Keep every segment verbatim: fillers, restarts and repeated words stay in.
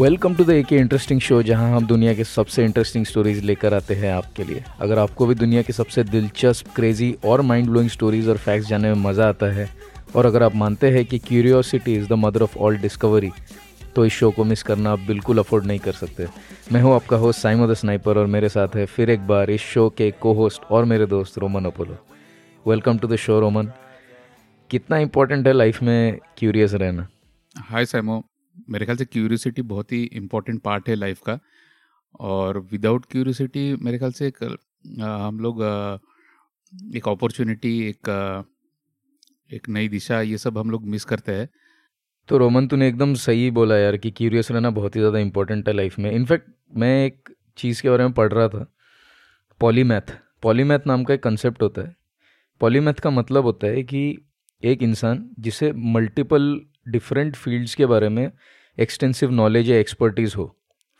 Welcome to the AK interesting show, जहां हम दुनिया के सबसे इंटरेस्टिंग स्टोरीज लेकर आते हैं आपके लिए। अगर आपको भी दुनिया की सबसे दिलचस्प, क्रेजी और माइंड ब्लोइंग स्टोरीज और फैक्ट्स जानने में मज़ा आता है, और अगर आप मानते हैं कि curiosity is the mother of all discovery, तो इस शो को मिस करना आप बिल्कुल अफोर्ड नहीं कर सकते। मैं हूं आपका होस्ट साइमो द स्नाइपर, और मेरे साथ है फिर एक बार इस शो के को होस्ट और मेरे दोस्त Roman Apollo. Welcome to the show Roman. कितना इम्पोर्टेंट है लाइफ में क्यूरियस रहना? हाय साइमो, मेरे ख्याल से क्यूरियोसिटी बहुत ही इम्पोर्टेंट पार्ट है लाइफ का, और विदाउट क्यूरियोसिटी मेरे ख्याल से एक, आ, हम लोग आ, एक अपॉर्चुनिटी, एक आ, एक नई दिशा, ये सब हम लोग मिस करते हैं। तो रोमन, तूने एकदम सही बोला यार कि क्यूरियस रहना बहुत ही ज़्यादा इम्पोर्टेंट है लाइफ में। इनफैक्ट मैं एक चीज़ के बारे में पढ़ रहा था, पॉलीमैथ पॉलीमैथ नाम का एक कंसेप्ट होता है। पॉलीमैथ का मतलब होता है कि एक इंसान जिसे मल्टीपल डिफरेंट फील्ड्स के बारे में एक्सटेंसिव नॉलेज या एक्सपर्टीज़ हो।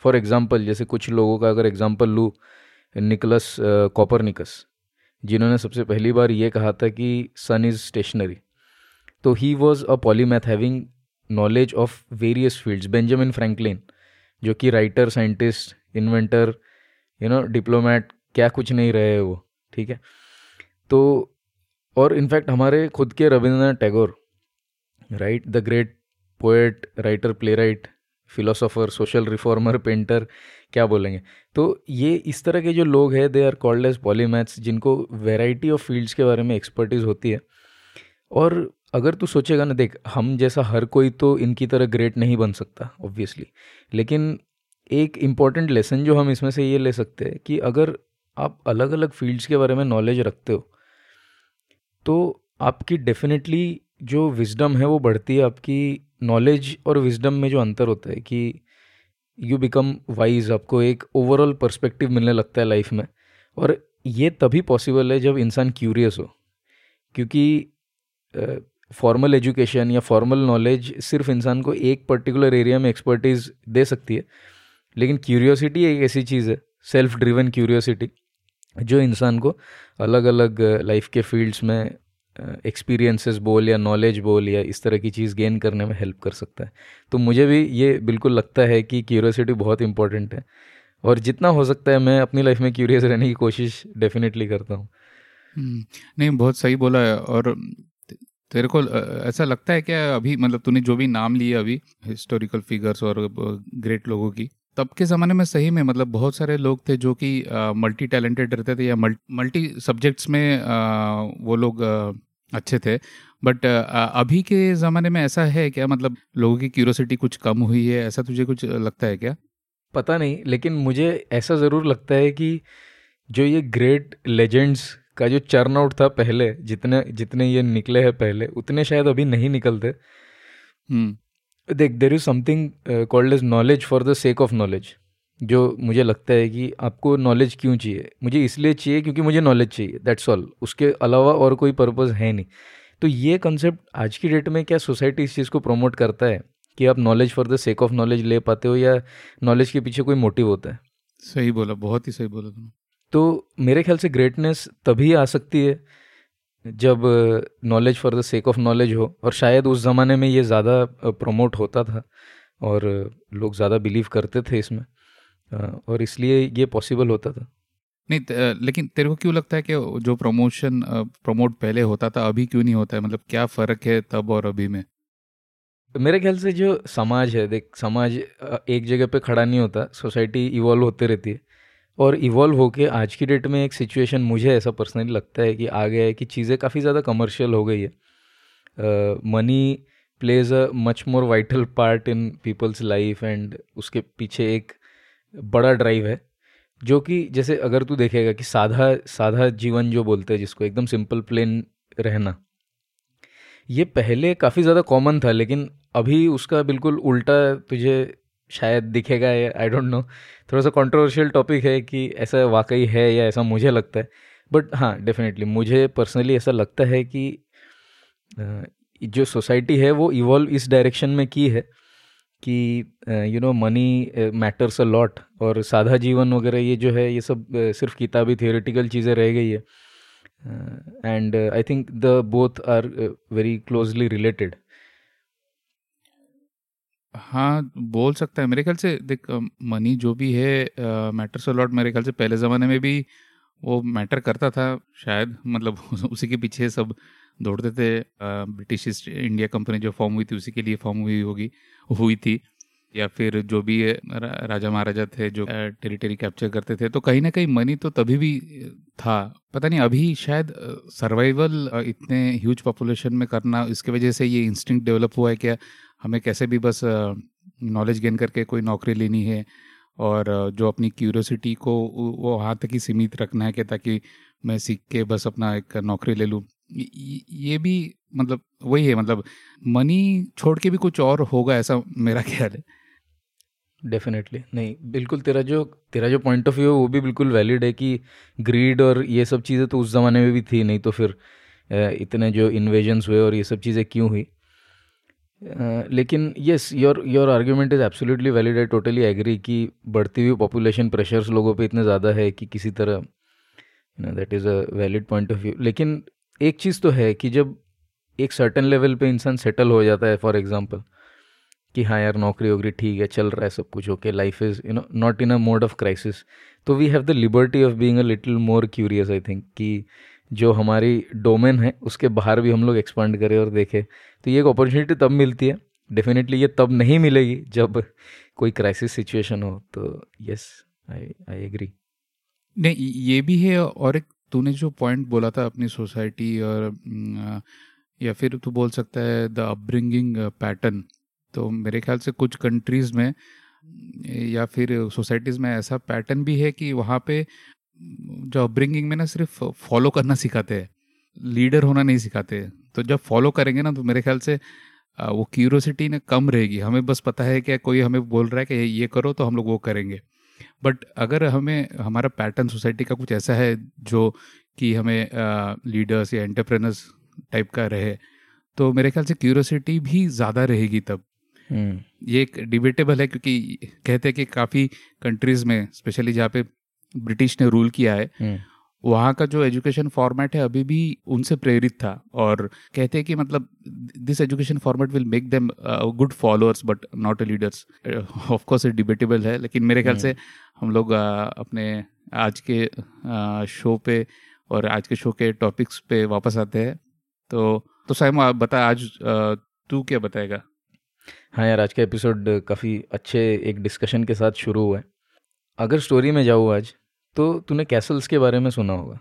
फॉर एग्जांपल, जैसे कुछ लोगों का अगर एग्जांपल लूँ, निकलस कॉपरनिकस, जिन्होंने सबसे पहली बार ये कहा था कि सन इज़ स्टेशनरी, तो he was a polymath having knowledge of various fields. Benjamin Franklin, जो कि writer, scientist, inventor, you know diplomat, क्या कुछ नहीं रहे वो, ठीक है। तो और इनफैक्ट हमारे खुद के Rabindranath Tagore, right, the great poet, writer, playwright, philosopher, social reformer, painter, क्या बोलेंगे। तो ये इस तरह के जो लोग हैं, they are called as polymaths, जिनको वेराइटी ऑफ फील्ड्स के बारे में एक्सपर्टीज़ होती है। और अगर तू सोचेगा ना, देख, हम जैसा हर कोई तो इनकी तरह ग्रेट नहीं बन सकता ऑब्वियसली, लेकिन एक इम्पॉर्टेंट लेसन जो हम इसमें से ये ले सकते हैं कि अगर आप अलग अलग फील्ड्स के बारे में नॉलेज रखते हो, तो आपकी डेफिनेटली जो विजडम है वो बढ़ती है। आपकी नॉलेज और विजडम में जो अंतर होता है कि यू बिकम वाइज, आपको एक ओवरऑल पर्सपेक्टिव मिलने लगता है लाइफ में। और ये तभी पॉसिबल है जब इंसान क्यूरियस हो, क्योंकि फॉर्मल एजुकेशन या फॉर्मल नॉलेज सिर्फ इंसान को एक पर्टिकुलर एरिया में एक्सपर्टीज़ दे सकती है, लेकिन क्यूरियोसिटी एक ऐसी चीज़ है, सेल्फ ड्रिवन क्यूरियोसिटी, जो इंसान को अलग अलग लाइफ के फील्ड्स में एक्सपीरियंसेस बोल या नॉलेज बोल या इस तरह की चीज़ गेन करने में हेल्प कर सकता है। तो मुझे भी ये बिल्कुल लगता है कि क्यूरियोसिटी बहुत इंपॉर्टेंट है, और जितना हो सकता है मैं अपनी लाइफ में क्यूरियस रहने की कोशिश डेफिनेटली करता हूँ। नहीं, बहुत सही बोला है। और तेरे को ऐसा लगता है क्या अभी, मतलब तूने जो भी नाम लिए अभी हिस्टोरिकल फिगर्स और ग्रेट लोगों की, तब के ज़माने में सही में मतलब बहुत सारे लोग थे जो कि मल्टी टैलेंटेड रहते थे या मल्टी सब्जेक्ट्स में आ, वो लोग आ, अच्छे थे। बट अभी के ज़माने में ऐसा है क्या, मतलब लोगों की क्यूरियोसिटी कुछ कम हुई है, ऐसा तुझे कुछ लगता है क्या? पता नहीं, लेकिन मुझे ऐसा ज़रूर लगता है कि जो ये ग्रेट लेजेंड्स का जो चर्न आउट था पहले, जितने जितने ये निकले हैं पहले, उतने शायद अभी नहीं निकलते। देख, there is something called as knowledge for the sake of knowledge, जो मुझे लगता है कि आपको नॉलेज क्यों चाहिए, मुझे इसलिए चाहिए क्योंकि मुझे नॉलेज चाहिए, दैट्स ऑल, उसके अलावा और कोई पर्पज़ है नहीं। तो ये कंसेप्ट आज की डेट में क्या सोसाइटी इस चीज़ को प्रमोट करता है कि आप knowledge for the sake of knowledge ले पाते हो, या नॉलेज के पीछे कोई मोटिव होता है? सही बोला, बहुत ही सही बोला तुमने। तो मेरे ख्याल से ग्रेटनेस तभी आ सकती है जब knowledge for the sake of knowledge हो, और शायद उस ज़माने में ये ज़्यादा प्रमोट होता था और लोग ज़्यादा बिलीव करते थे इसमें, और इसलिए ये पॉसिबल होता था। नहीं त, लेकिन तेरे को क्यों लगता है कि जो प्रमोशन प्रमोट पहले होता था अभी क्यों नहीं होता है, मतलब क्या फ़र्क है तब और अभी में? मेरे ख्याल से जो समाज है, देख, समाज एक जगह पे खड़ा नहीं होता, सोसाइटी इवॉल्व होते रहती है, और इवॉल्व होके आज की डेट में एक सिचुएशन मुझे ऐसा पर्सनली लगता है कि आ गया है कि चीज़ें काफ़ी ज़्यादा कमर्शियल हो गई है। Money plays a much more vital part in people's life, and उसके पीछे एक बड़ा ड्राइव है, जो कि जैसे अगर तू देखेगा कि साधा साधा जीवन जो बोलते हैं जिसको, एकदम सिंपल प्लेन रहना, ये पहले काफ़ी ज़्यादा कॉमन था, लेकिन अभी उसका बिल्कुल उल्टा तुझे शायद दिखेगा। आई डोंट नो, थोड़ा सा कंट्रोवर्शियल टॉपिक है कि ऐसा वाकई है या ऐसा मुझे लगता है, बट हाँ, डेफिनेटली मुझे पर्सनली ऐसा लगता है कि जो सोसाइटी है वो इवॉल्व इस डायरेक्शन में की है कि you know money matters a lot, और साधा जीवन वगैरह ये जो है, ये सब सिर्फ किताबी थियोरेटिकल चीज़ें रह गई है। And I think the both are very closely related. हाँ बोल सकता है मेरे ख्याल से। देख मनी जो भी है मैटर्स अ लॉट, मेरे ख्याल से पहले ज़माने में भी वो मैटर करता था शायद, मतलब उसी के पीछे सब दौड़ते थे। ब्रिटिश ईस्ट इंडिया कंपनी जो फॉर्म हुई थी उसी के लिए फॉर्म हुई होगी हुई थी, या फिर जो भी राजा महाराजा थे जो टेरिटरी कैप्चर करते थे, तो कहीं ना कहीं मनी तो तभी भी था। पता नहीं अभी शायद सर्वाइवल इतने ह्यूज पॉपुलेशन में करना, इसके वजह से ये इंस्टिंक्ट डेवलप हुआ है क्या हमें कैसे भी बस नॉलेज गेन करके कोई नौकरी लेनी है, और जो अपनी क्यूरियोसिटी को वो वहाँ तक ही सीमित रखना है कि ताकि मैं सीख के बस अपना एक नौकरी ले लूँ। ये भी मतलब वही है, मतलब मनी छोड़ के भी कुछ और होगा ऐसा मेरा ख्याल है। डेफिनेटली नहीं, बिल्कुल तेरा जो तेरा जो पॉइंट ऑफ व्यू है वो भी बिल्कुल वैलिड है कि ग्रीड और ये सब चीज़ें तो उस ज़माने में भी थी, नहीं तो फिर इतने जो इन्वेजन्स हुए और ये सब चीज़ें क्यों हुई। लेकिन yes, your your argument is absolutely valid, I totally agree कि बढ़ती हुई पॉपुलेशन प्रेशर्स लोगों पे इतने ज़्यादा है कि किसी तरह you know that is a valid point of view. लेकिन एक चीज़ तो है कि जब एक सर्टेन लेवल पे इंसान सेटल हो जाता है, फॉर एग्जांपल कि हाँ यार नौकरी वोकरी ठीक है चल रहा है सब कुछ okay, life is you know not in a mode of crisis, तो we have the liberty of being a little more curious. I think कि जो हमारी डोमेन है उसके बाहर भी हम लोग एक्सपांड करें और देखें, तो ये एक अपॉर्चुनिटी तब मिलती है। डेफिनेटली ये तब नहीं मिलेगी जब कोई क्राइसिस सिचुएशन हो, तो यस आई आई एग्री। नहीं ये भी है, और एक तूने जो पॉइंट बोला था अपनी सोसाइटी और या फिर तू बोल सकता है द अपब्रिंगिंग पैटर्न, तो मेरे ख्याल से कुछ कंट्रीज़ में या फिर सोसाइटीज़ में ऐसा पैटर्न भी है कि वहाँ पे जो अपब्रिंगिंग में ना सिर्फ फॉलो करना सिखाते हैं, लीडर होना नहीं सिखाते। तो जब फॉलो करेंगे ना तो मेरे ख्याल से वो क्यूरोसिटी ना कम रहेगी, हमें बस पता है कि कोई हमें बोल रहा है कि ये करो तो हम लोग वो करेंगे। बट अगर हमें हमारा पैटर्न सोसाइटी का कुछ ऐसा है जो कि हमें लीडर्स या एंटरप्रेनर्स टाइप का रहे, तो मेरे ख्याल से क्यूरोसिटी भी ज़्यादा रहेगी तब। ये एक डिबेटेबल है क्योंकि कहते हैं कि काफ़ी कंट्रीज़ में स्पेशली जहाँ पे ब्रिटिश ने रूल किया है वहाँ का जो एजुकेशन फॉर्मेट है अभी भी उनसे प्रेरित था, और कहते हैं कि मतलब this education format will make them good followers but not leaders. Of course debatable है, लेकिन मेरे ख्याल से हम लोग uh, अपने आज के uh, शो पे और आज के शो के टॉपिक्स पे वापस आते हैं। तो तो साइम आप बता, आज uh, तू क्या बताएगा? हाँ यार, आज का एपिसोड काफ़ी अच्छे एक डिस्कशन के साथ शुरू हुआ है। अगर स्टोरी में जाऊँ आज, तो तूने कैसल्स के बारे में सुना होगा,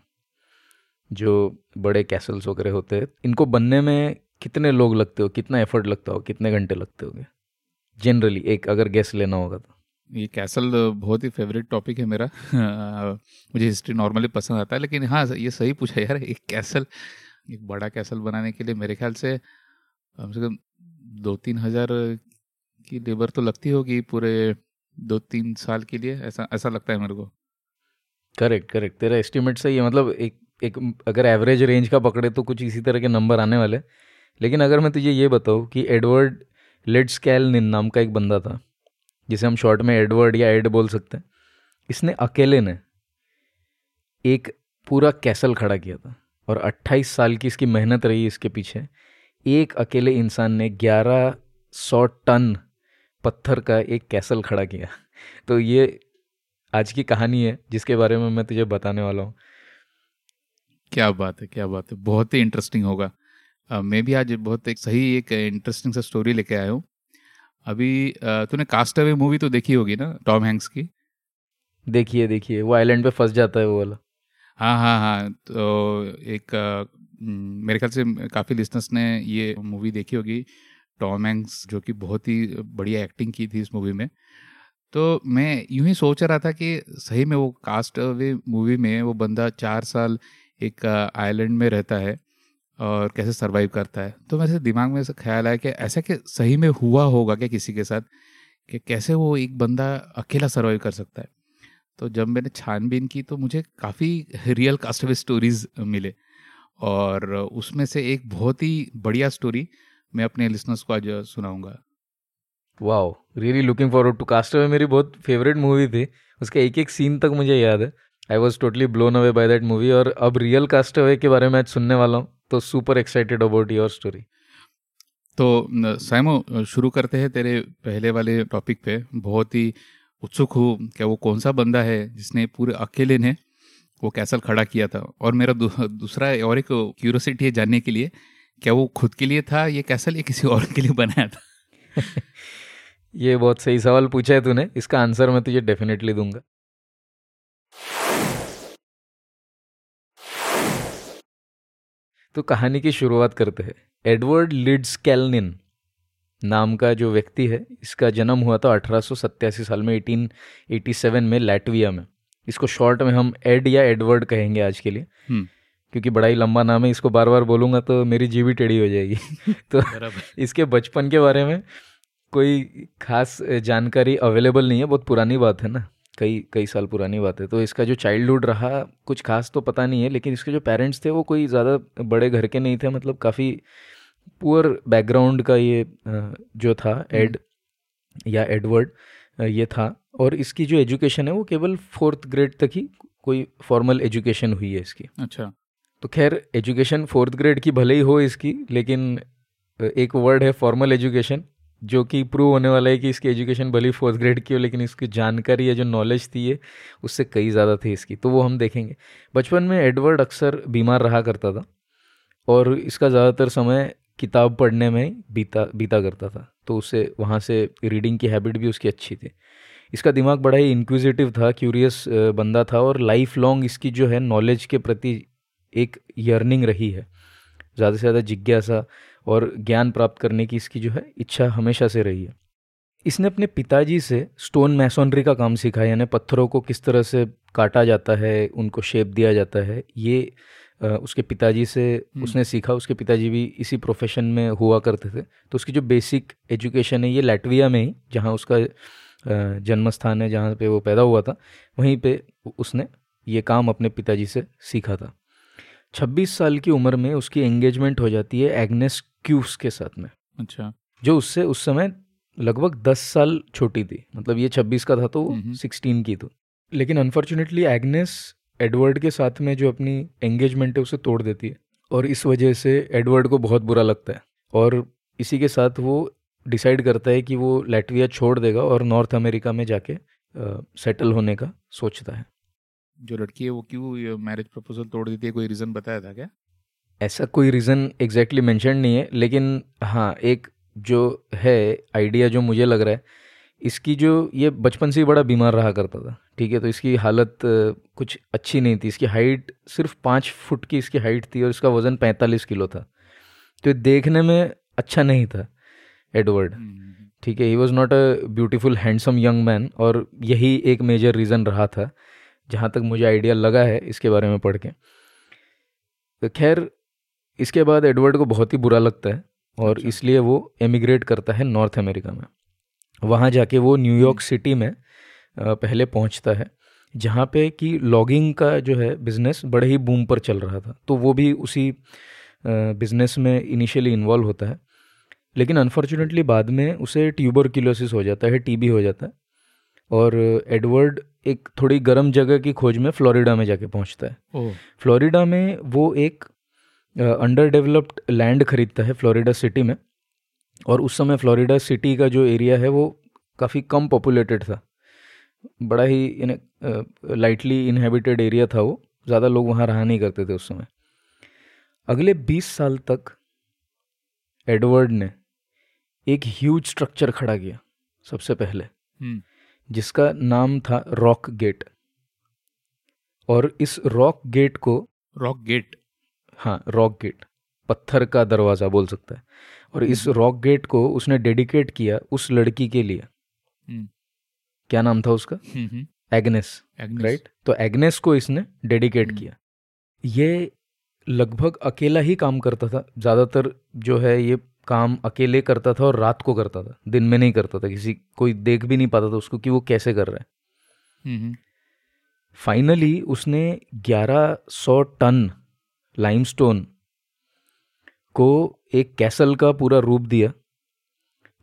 जो बड़े कैसल्स वगैरह होते हैं, इनको बनने में कितने लोग लगते हो, कितना एफर्ट लगता हो, कितने घंटे लगते होंगे जनरली, एक अगर गेस लेना होगा तो? ये कैसल बहुत ही फेवरेट टॉपिक है मेरा, मुझे हिस्ट्री नॉर्मली पसंद आता है, लेकिन हाँ ये सही पूछा यार, एक कैसल, एक बड़ा कैसल बनाने के लिए मेरे ख्याल से कम से कम दो तीन हज़ार की लेबर तो लगती होगी पूरे दो तीन साल के लिए, ऐसा ऐसा लगता है मेरे को। करेक्ट करेक्ट, तेरा एस्टिमेट सही है। मतलब एक एक अगर एवरेज रेंज का पकड़े तो कुछ इसी तरह के नंबर आने वाले। लेकिन अगर मैं तुझे ये बताऊँ कि एडवर्ड लीड्सकैलनिन नाम का एक बंदा था, जिसे हम शॉर्ट में एडवर्ड या एड बोल सकते हैं, इसने अकेले ने एक पूरा कैसल खड़ा किया था, और अट्ठाईस साल की इसकी मेहनत रही इसके पीछे। एक अकेले इंसान ने ग्यारह सौ टन पत्थर का एक कैसल खड़ा किया। तो ये आज की कहानी है जिसके बारे में मैं तुझे बताने वाला हूँ। क्या बात है, क्या बात है, बहुत ही इंटरेस्टिंग होगा। आ, मैं भी आज बहुत एक सही एक इंटरेस्टिंग सा स्टोरी लेके आया हूँ। अभी तूने कास्ट अवे मूवी तो देखी होगी ना, टॉम हैंक्स की? देखिए देखिए, वो आइलैंड पे फंस जाता है वो वाला। हाँ हाँ हाँ, तो एक आ, मेरे ख्याल से काफ़ी लिसनर्स ने ये मूवी देखी होगी। टॉम हैंक्स जो कि बहुत ही बढ़िया एक्टिंग की थी इस मूवी में। तो मैं यूं ही सोच रहा था कि सही में वो कास्ट अवे मूवी में वो बंदा चार साल एक आइलैंड में रहता है और कैसे सर्वाइव करता है। तो मेरे दिमाग में ऐसा ख्याल आया कि ऐसा कि सही में हुआ होगा क्या किसी के साथ, कि कैसे वो एक बंदा अकेला सर्वाइव कर सकता है। तो जब मैंने छानबीन की तो मुझे काफ़ी रियल कास्ट अवे स्टोरीज़ मिले, और उसमें से एक बहुत ही बढ़िया स्टोरी मैं अपने लिसनर्स को आज सुनाऊँगा। Wow, really looking forward to cast away. मेरी बहुत फेवरेट मूवी थी, उसका एक एक सीन तक मुझे याद है। I was totally blown away by that movie, और अब रियल कास्ट अवे के बारे में आज सुनने वाला हूँ, तो super excited about your story. तो साइमो शुरू करते हैं तेरे पहले वाले टॉपिक पे। बहुत ही उत्सुक हूँ क्या वो कौन सा बंदा है जिसने पूरे अकेले ने वो कैसल खड़ा किया था, और मेरा दू, दूसरा और एक क्यूरोसिटी है जानने के लिए, क्या वो खुद के लिए था ये कैसल या किसी और के लिए बनाया था? ये बहुत सही सवाल पूछा है तूने, इसका आंसर मैं तुझे डेफिनेटली दूंगा। तो कहानी की शुरुआत करते हैं। एडवर्ड लीड्सकैल्निन नाम का जो व्यक्ति है, इसका जन्म हुआ था अठारह सौ सत्तासी साल में, अठारह सौ सत्तासी में लैटविया में। इसको शॉर्ट में हम एड या एडवर्ड कहेंगे आज के लिए, क्योंकि बड़ा ही लंबा नाम है, इसको बार बार बोलूँगा तो मेरी जीभी टेढ़ी हो जाएगी। तो इसके बचपन के बारे में कोई खास जानकारी अवेलेबल नहीं है, बहुत पुरानी बात है ना, कई कई साल पुरानी बात है। तो इसका जो चाइल्डहुड रहा कुछ खास तो पता नहीं है, लेकिन इसके जो पेरेंट्स थे वो कोई ज़्यादा बड़े घर के नहीं थे, मतलब काफ़ी पुअर बैकग्राउंड का ये जो था एड या एडवर्ड ये था। और इसकी जो एजुकेशन है वो केवल फोर्थ ग्रेड तक ही कोई फॉर्मल एजुकेशन हुई है इसकी। अच्छा। तो खैर एजुकेशन फोर्थ ग्रेड की भले ही हो इसकी, लेकिन एक वर्ड है फॉर्मल एजुकेशन, जो कि प्रूव होने वाला है कि इसकी एजुकेशन भले ही फोर्थ ग्रेड की हो, लेकिन इसकी जानकारी या जो नॉलेज थी ये उससे कई ज़्यादा थी इसकी, तो वो हम देखेंगे। बचपन में एडवर्ड अक्सर बीमार रहा करता था और इसका ज़्यादातर समय किताब पढ़ने में बीता बीता करता था, तो उससे वहाँ से रीडिंग की हैबिट भी उसकी अच्छी थी। इसका दिमाग बड़ा ही इंक्विजिटिव था, क्यूरियस बंदा था, और लाइफ लॉन्ग इसकी जो है नॉलेज के प्रति एक यर्निंग रही है, ज़्यादा से ज़्यादा जिज्ञासा और ज्ञान प्राप्त करने की इसकी जो है इच्छा हमेशा से रही है। इसने अपने पिताजी से स्टोन मैसनरी का काम सीखा, यानी पत्थरों को किस तरह से काटा जाता है, उनको शेप दिया जाता है, ये आ, उसके पिताजी से उसने सीखा। उसके पिताजी भी इसी प्रोफेशन में हुआ करते थे, तो उसकी जो बेसिक एजुकेशन है ये लैटविया में ही, जहाँ उसका जन्म स्थान है, जहाँ पे वो पैदा हुआ था, वहीं पे उसने ये काम अपने पिताजी से सीखा था। छब्बीस साल की उम्र में उसकी एंगेजमेंट हो जाती है एग्नेस क्यूस के साथ में। अच्छा। जो उससे उस समय लगभग दस साल छोटी थी, मतलब ये छब्बीस का था तो सोलह की थी। लेकिन अनफॉर्चुनेटली एग्नेस एडवर्ड के साथ में जो अपनी एंगेजमेंट है उसे तोड़ देती है, और इस वजह से एडवर्ड को बहुत बुरा लगता है, और इसी के साथ वो डिसाइड करता है कि वो लैटविया छोड़ देगा और नॉर्थ अमेरिका में जाके सेटल होने का सोचता है। जो लड़की है वो क्यों मैरिज प्रपोजल तोड़ देती है, कोई रीज़न बताया था क्या? ऐसा कोई रीज़न एग्जैक्टली मेंशन नहीं है, लेकिन हाँ एक जो है आइडिया जो मुझे लग रहा है, इसकी जो ये बचपन से ही बड़ा बीमार रहा करता था, ठीक है, तो इसकी हालत कुछ अच्छी नहीं थी। इसकी हाइट सिर्फ पाँच फुट की इसकी हाइट थी और इसका वज़न पैंतालीस किलो था, तो देखने में अच्छा नहीं था एडवर्ड, ठीक है। He was not a beautiful handsome young man, और यही एक मेजर रीज़न रहा था जहाँ तक मुझे आइडिया लगा है इसके बारे में पढ़ के। तो खैर इसके बाद एडवर्ड को बहुत ही बुरा लगता है, और अच्छा। इसलिए वो एमिग्रेट करता है नॉर्थ अमेरिका में। वहाँ जाके वो न्यूयॉर्क सिटी में पहले पहुँचता है, जहाँ पे कि लॉगिंग का जो है बिज़नेस बड़े ही बूम पर चल रहा था, तो वो भी उसी बिज़नेस में इनिशियली इन्वॉल्व होता है। लेकिन अनफॉर्चुनेटली बाद में उसे ट्यूबरक्यूलोसिस हो जाता है, टीबी हो जाता है, और एडवर्ड एक थोड़ी गर्म जगह की खोज में फ्लोरिडा में जाके पहुंचता है। फ्लोरिडा में वो एक अंडर डेवलप्ड लैंड खरीदता है फ्लोरिडा सिटी में, और उस समय फ्लोरिडा सिटी का जो एरिया है वो काफ़ी कम पॉपुलेटेड था, बड़ा ही लाइटली इनहेबिटेड एरिया था, वो ज़्यादा लोग वहाँ रहा नहीं करते थे उस समय। अगले बीस साल तक एडवर्ड ने एक ह्यूज स्ट्रक्चर खड़ा किया सबसे पहले, जिसका नाम था रॉक गेट। और इस रॉक गेट को रॉक गेट हाँ रॉक गेट पत्थर का दरवाज़ा बोल सकता है। और इस रॉक गेट को उसने डेडिकेट किया उस लड़की के लिए, क्या नाम था उसका? Agnes, right. तो एग्नेस को इसने डेडिकेट किया। ये लगभग अकेला ही काम करता था, ज़्यादातर जो है ये काम अकेले करता था, और रात को करता था, दिन में नहीं करता था, किसी कोई देख भी नहीं पाता था उसको कि वो कैसे कर रहा है। फाइनली उसने ग्यारह सौ टन लाइमस्टोन को एक कैसल का पूरा रूप दिया,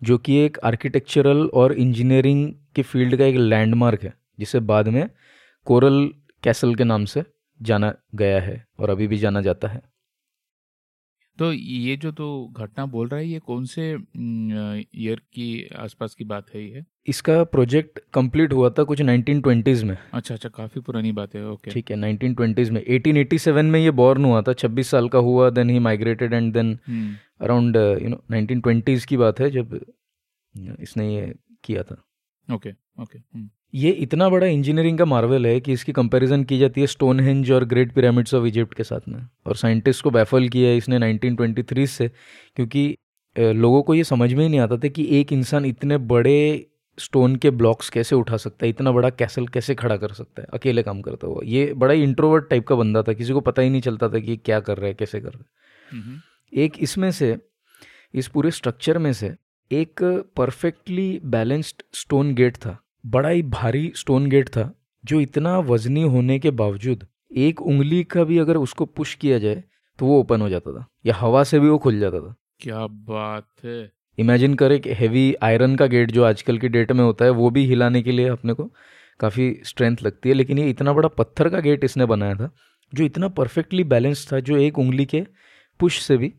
जो कि एक आर्किटेक्चरल और इंजीनियरिंग के फील्ड का एक लैंडमार्क है, जिसे बाद में कोरल कैसल के नाम से जाना गया है और अभी भी जाना जाता है। तो ये जो तो घटना बोल रहा है ये कौन से ईयर की आसपास की बात है? ये इसका प्रोजेक्ट कंप्लीट हुआ था कुछ नाइनटीन ट्वेंटीज़ में। अच्छा अच्छा, काफ़ी पुरानी बात है। ओके ठीक है, नाइनटीन ट्वेंटीज़ में, अठारह सौ सत्तासी में ये बॉर्न हुआ था, छब्बीस साल का हुआ, then he migrated and then around you know nineteen twenties की बात है जब इसने ये किया था। Okay okay. ये इतना बड़ा इंजीनियरिंग का मार्वल है कि इसकी कंपैरिजन की जाती है स्टोनहेंज और ग्रेट पिरामिड्स ऑफ इजिप्ट के साथ में, और साइंटिस्ट को बैफल किया है इसने नाइनटीन ट्वेंटी थ्री से, क्योंकि लोगों को ये समझ में ही नहीं आता था कि एक इंसान इतने बड़े स्टोन के ब्लॉक्स कैसे उठा सकता है, इतना बड़ा कैसल कैसे खड़ा कर सकता है अकेले काम करता हुआ। ये बड़ा इंट्रोवर्ट टाइप का बंदा था, किसी को पता ही नहीं चलता था कि क्या कर रहा है, कैसे कर रहा है। एक इसमें से, इस पूरे स्ट्रक्चर में से एक परफेक्टली बैलेंस्ड स्टोन गेट था, बड़ा ही भारी स्टोन गेट था, जो इतना वजनी होने के बावजूद एक उंगली का भी अगर उसको पुश किया जाए तो वो ओपन हो जाता था, या हवा से भी वो खुल जाता था। क्या बात है! इमेजिन कर एक हेवी आयरन का गेट जो आजकल के डेट में होता है, वो भी हिलाने के लिए अपने को काफ़ी स्ट्रेंथ लगती है, लेकिन ये इतना बड़ा पत्थर का गेट इसने बनाया था जो इतना परफेक्टली बैलेंस्ड था, जो एक उंगली के पुश से भी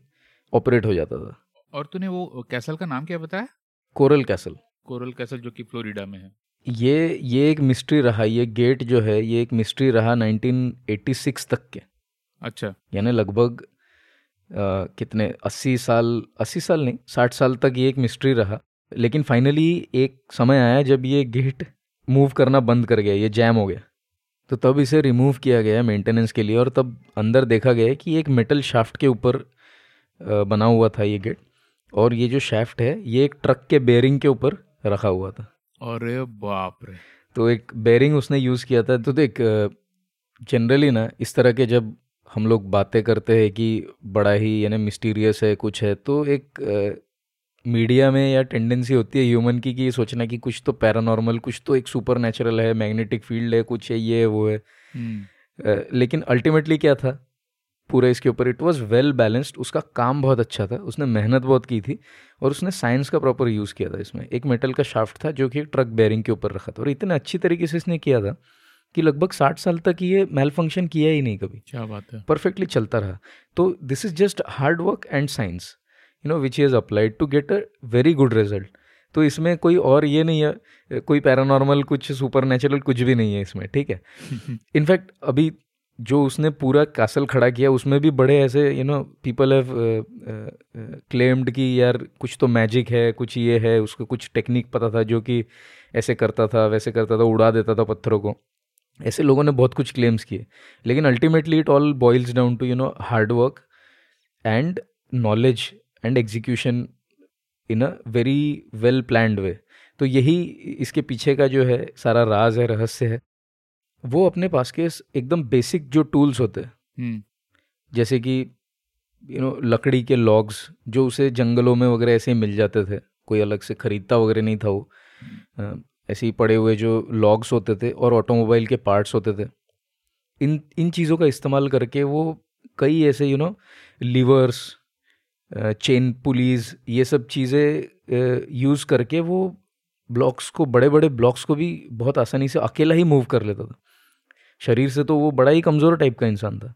ऑपरेट हो जाता था। और तूने वो कैसल का नाम क्या बताया? Coral castle. कोरल कैसल जो कि फ्लोरिडा में है। ये ये एक मिस्ट्री रहा, ये गेट जो है ये एक मिस्ट्री रहा नाइनटीन एटी सिक्स तक के। अच्छा, यानी लगभग कितने अस्सी साल अस्सी साल नहीं साठ साल तक ये एक मिस्ट्री रहा, लेकिन फाइनली एक समय आया जब ये गेट मूव करना बंद कर गया, ये जैम हो गया, तो तब इसे रिमूव किया गया मेंटेनेंस के लिए, और तब अंदर देखा गया कि एक मेटल शाफ्ट के ऊपर बना हुआ था ये गेट, और ये जो शाफ्ट है ये एक ट्रक के बेयरिंग के ऊपर रखा हुआ था। अरे बाप रे! तो एक बेयरिंग उसने यूज़ किया था। तो देख, जनरली ना इस तरह के जब हम लोग बातें करते हैं कि बड़ा ही यानी मिस्टीरियस है कुछ है, तो एक मीडिया में या टेंडेंसी होती है ह्यूमन की कि सोचना कि कुछ तो पैरानॉर्मल, कुछ तो एक सुपरनैचुरल है, मैग्नेटिक फील्ड है, कुछ है, ये है, वो है। आ, लेकिन अल्टीमेटली क्या था पूरा इसके ऊपर, इट वाज वेल बैलेंस्ड, उसका काम बहुत अच्छा था, उसने मेहनत बहुत की थी, और उसने साइंस का प्रॉपर यूज़ किया था। इसमें एक मेटल का शाफ्ट था जो कि एक ट्रक बेयरिंग के ऊपर रखा था, और इतने अच्छी तरीके से इसने किया था कि लगभग साठ साल तक ये मेल फंक्शन किया ही नहीं कभी। क्या बात है! परफेक्टली चलता रहा। तो this is just hard work and science, you know, which is applied to get a very good result. तो इसमें कोई और ये नहीं है, कोई पैरानॉर्मल, कुछ सुपरनैचुरल, कुछ भी नहीं है इसमें, ठीक है। इनफैक्ट अभी जो उसने पूरा कैसल खड़ा किया उसमें भी बड़े ऐसे, you know, people have claimed कि यार कुछ तो मैजिक है, कुछ ये है, उसको कुछ टेक्निक पता था जो कि ऐसे करता था, वैसे करता था, उड़ा देता था पत्थरों को, ऐसे लोगों ने बहुत कुछ क्लेम्स किए। लेकिन ultimately it all boils down to, you know, hard work and knowledge and execution in a very well planned way. तो यही इसके पीछे का जो है सारा राज है, रहस्य है। वो अपने पास के एकदम बेसिक जो टूल्स होते हैं, जैसे कि यू नो लकड़ी के लॉग्स जो उसे जंगलों में वगैरह ऐसे ही मिल जाते थे, कोई अलग से खरीदता वगैरह नहीं था, वो ऐसे ही पड़े हुए जो लॉग्स होते थे, और ऑटोमोबाइल के पार्ट्स होते थे। इन इन चीज़ों का इस्तेमाल करके वो कई ऐसे, you know, levers, chain pulleys, ये सब चीज़ें यूज़ करके वो ब्लॉक्स को, बड़े बड़े ब्लॉक्स को भी बहुत आसानी से अकेला ही मूव कर लेता था। शरीर से तो वो बड़ा ही कमज़ोर टाइप का इंसान था,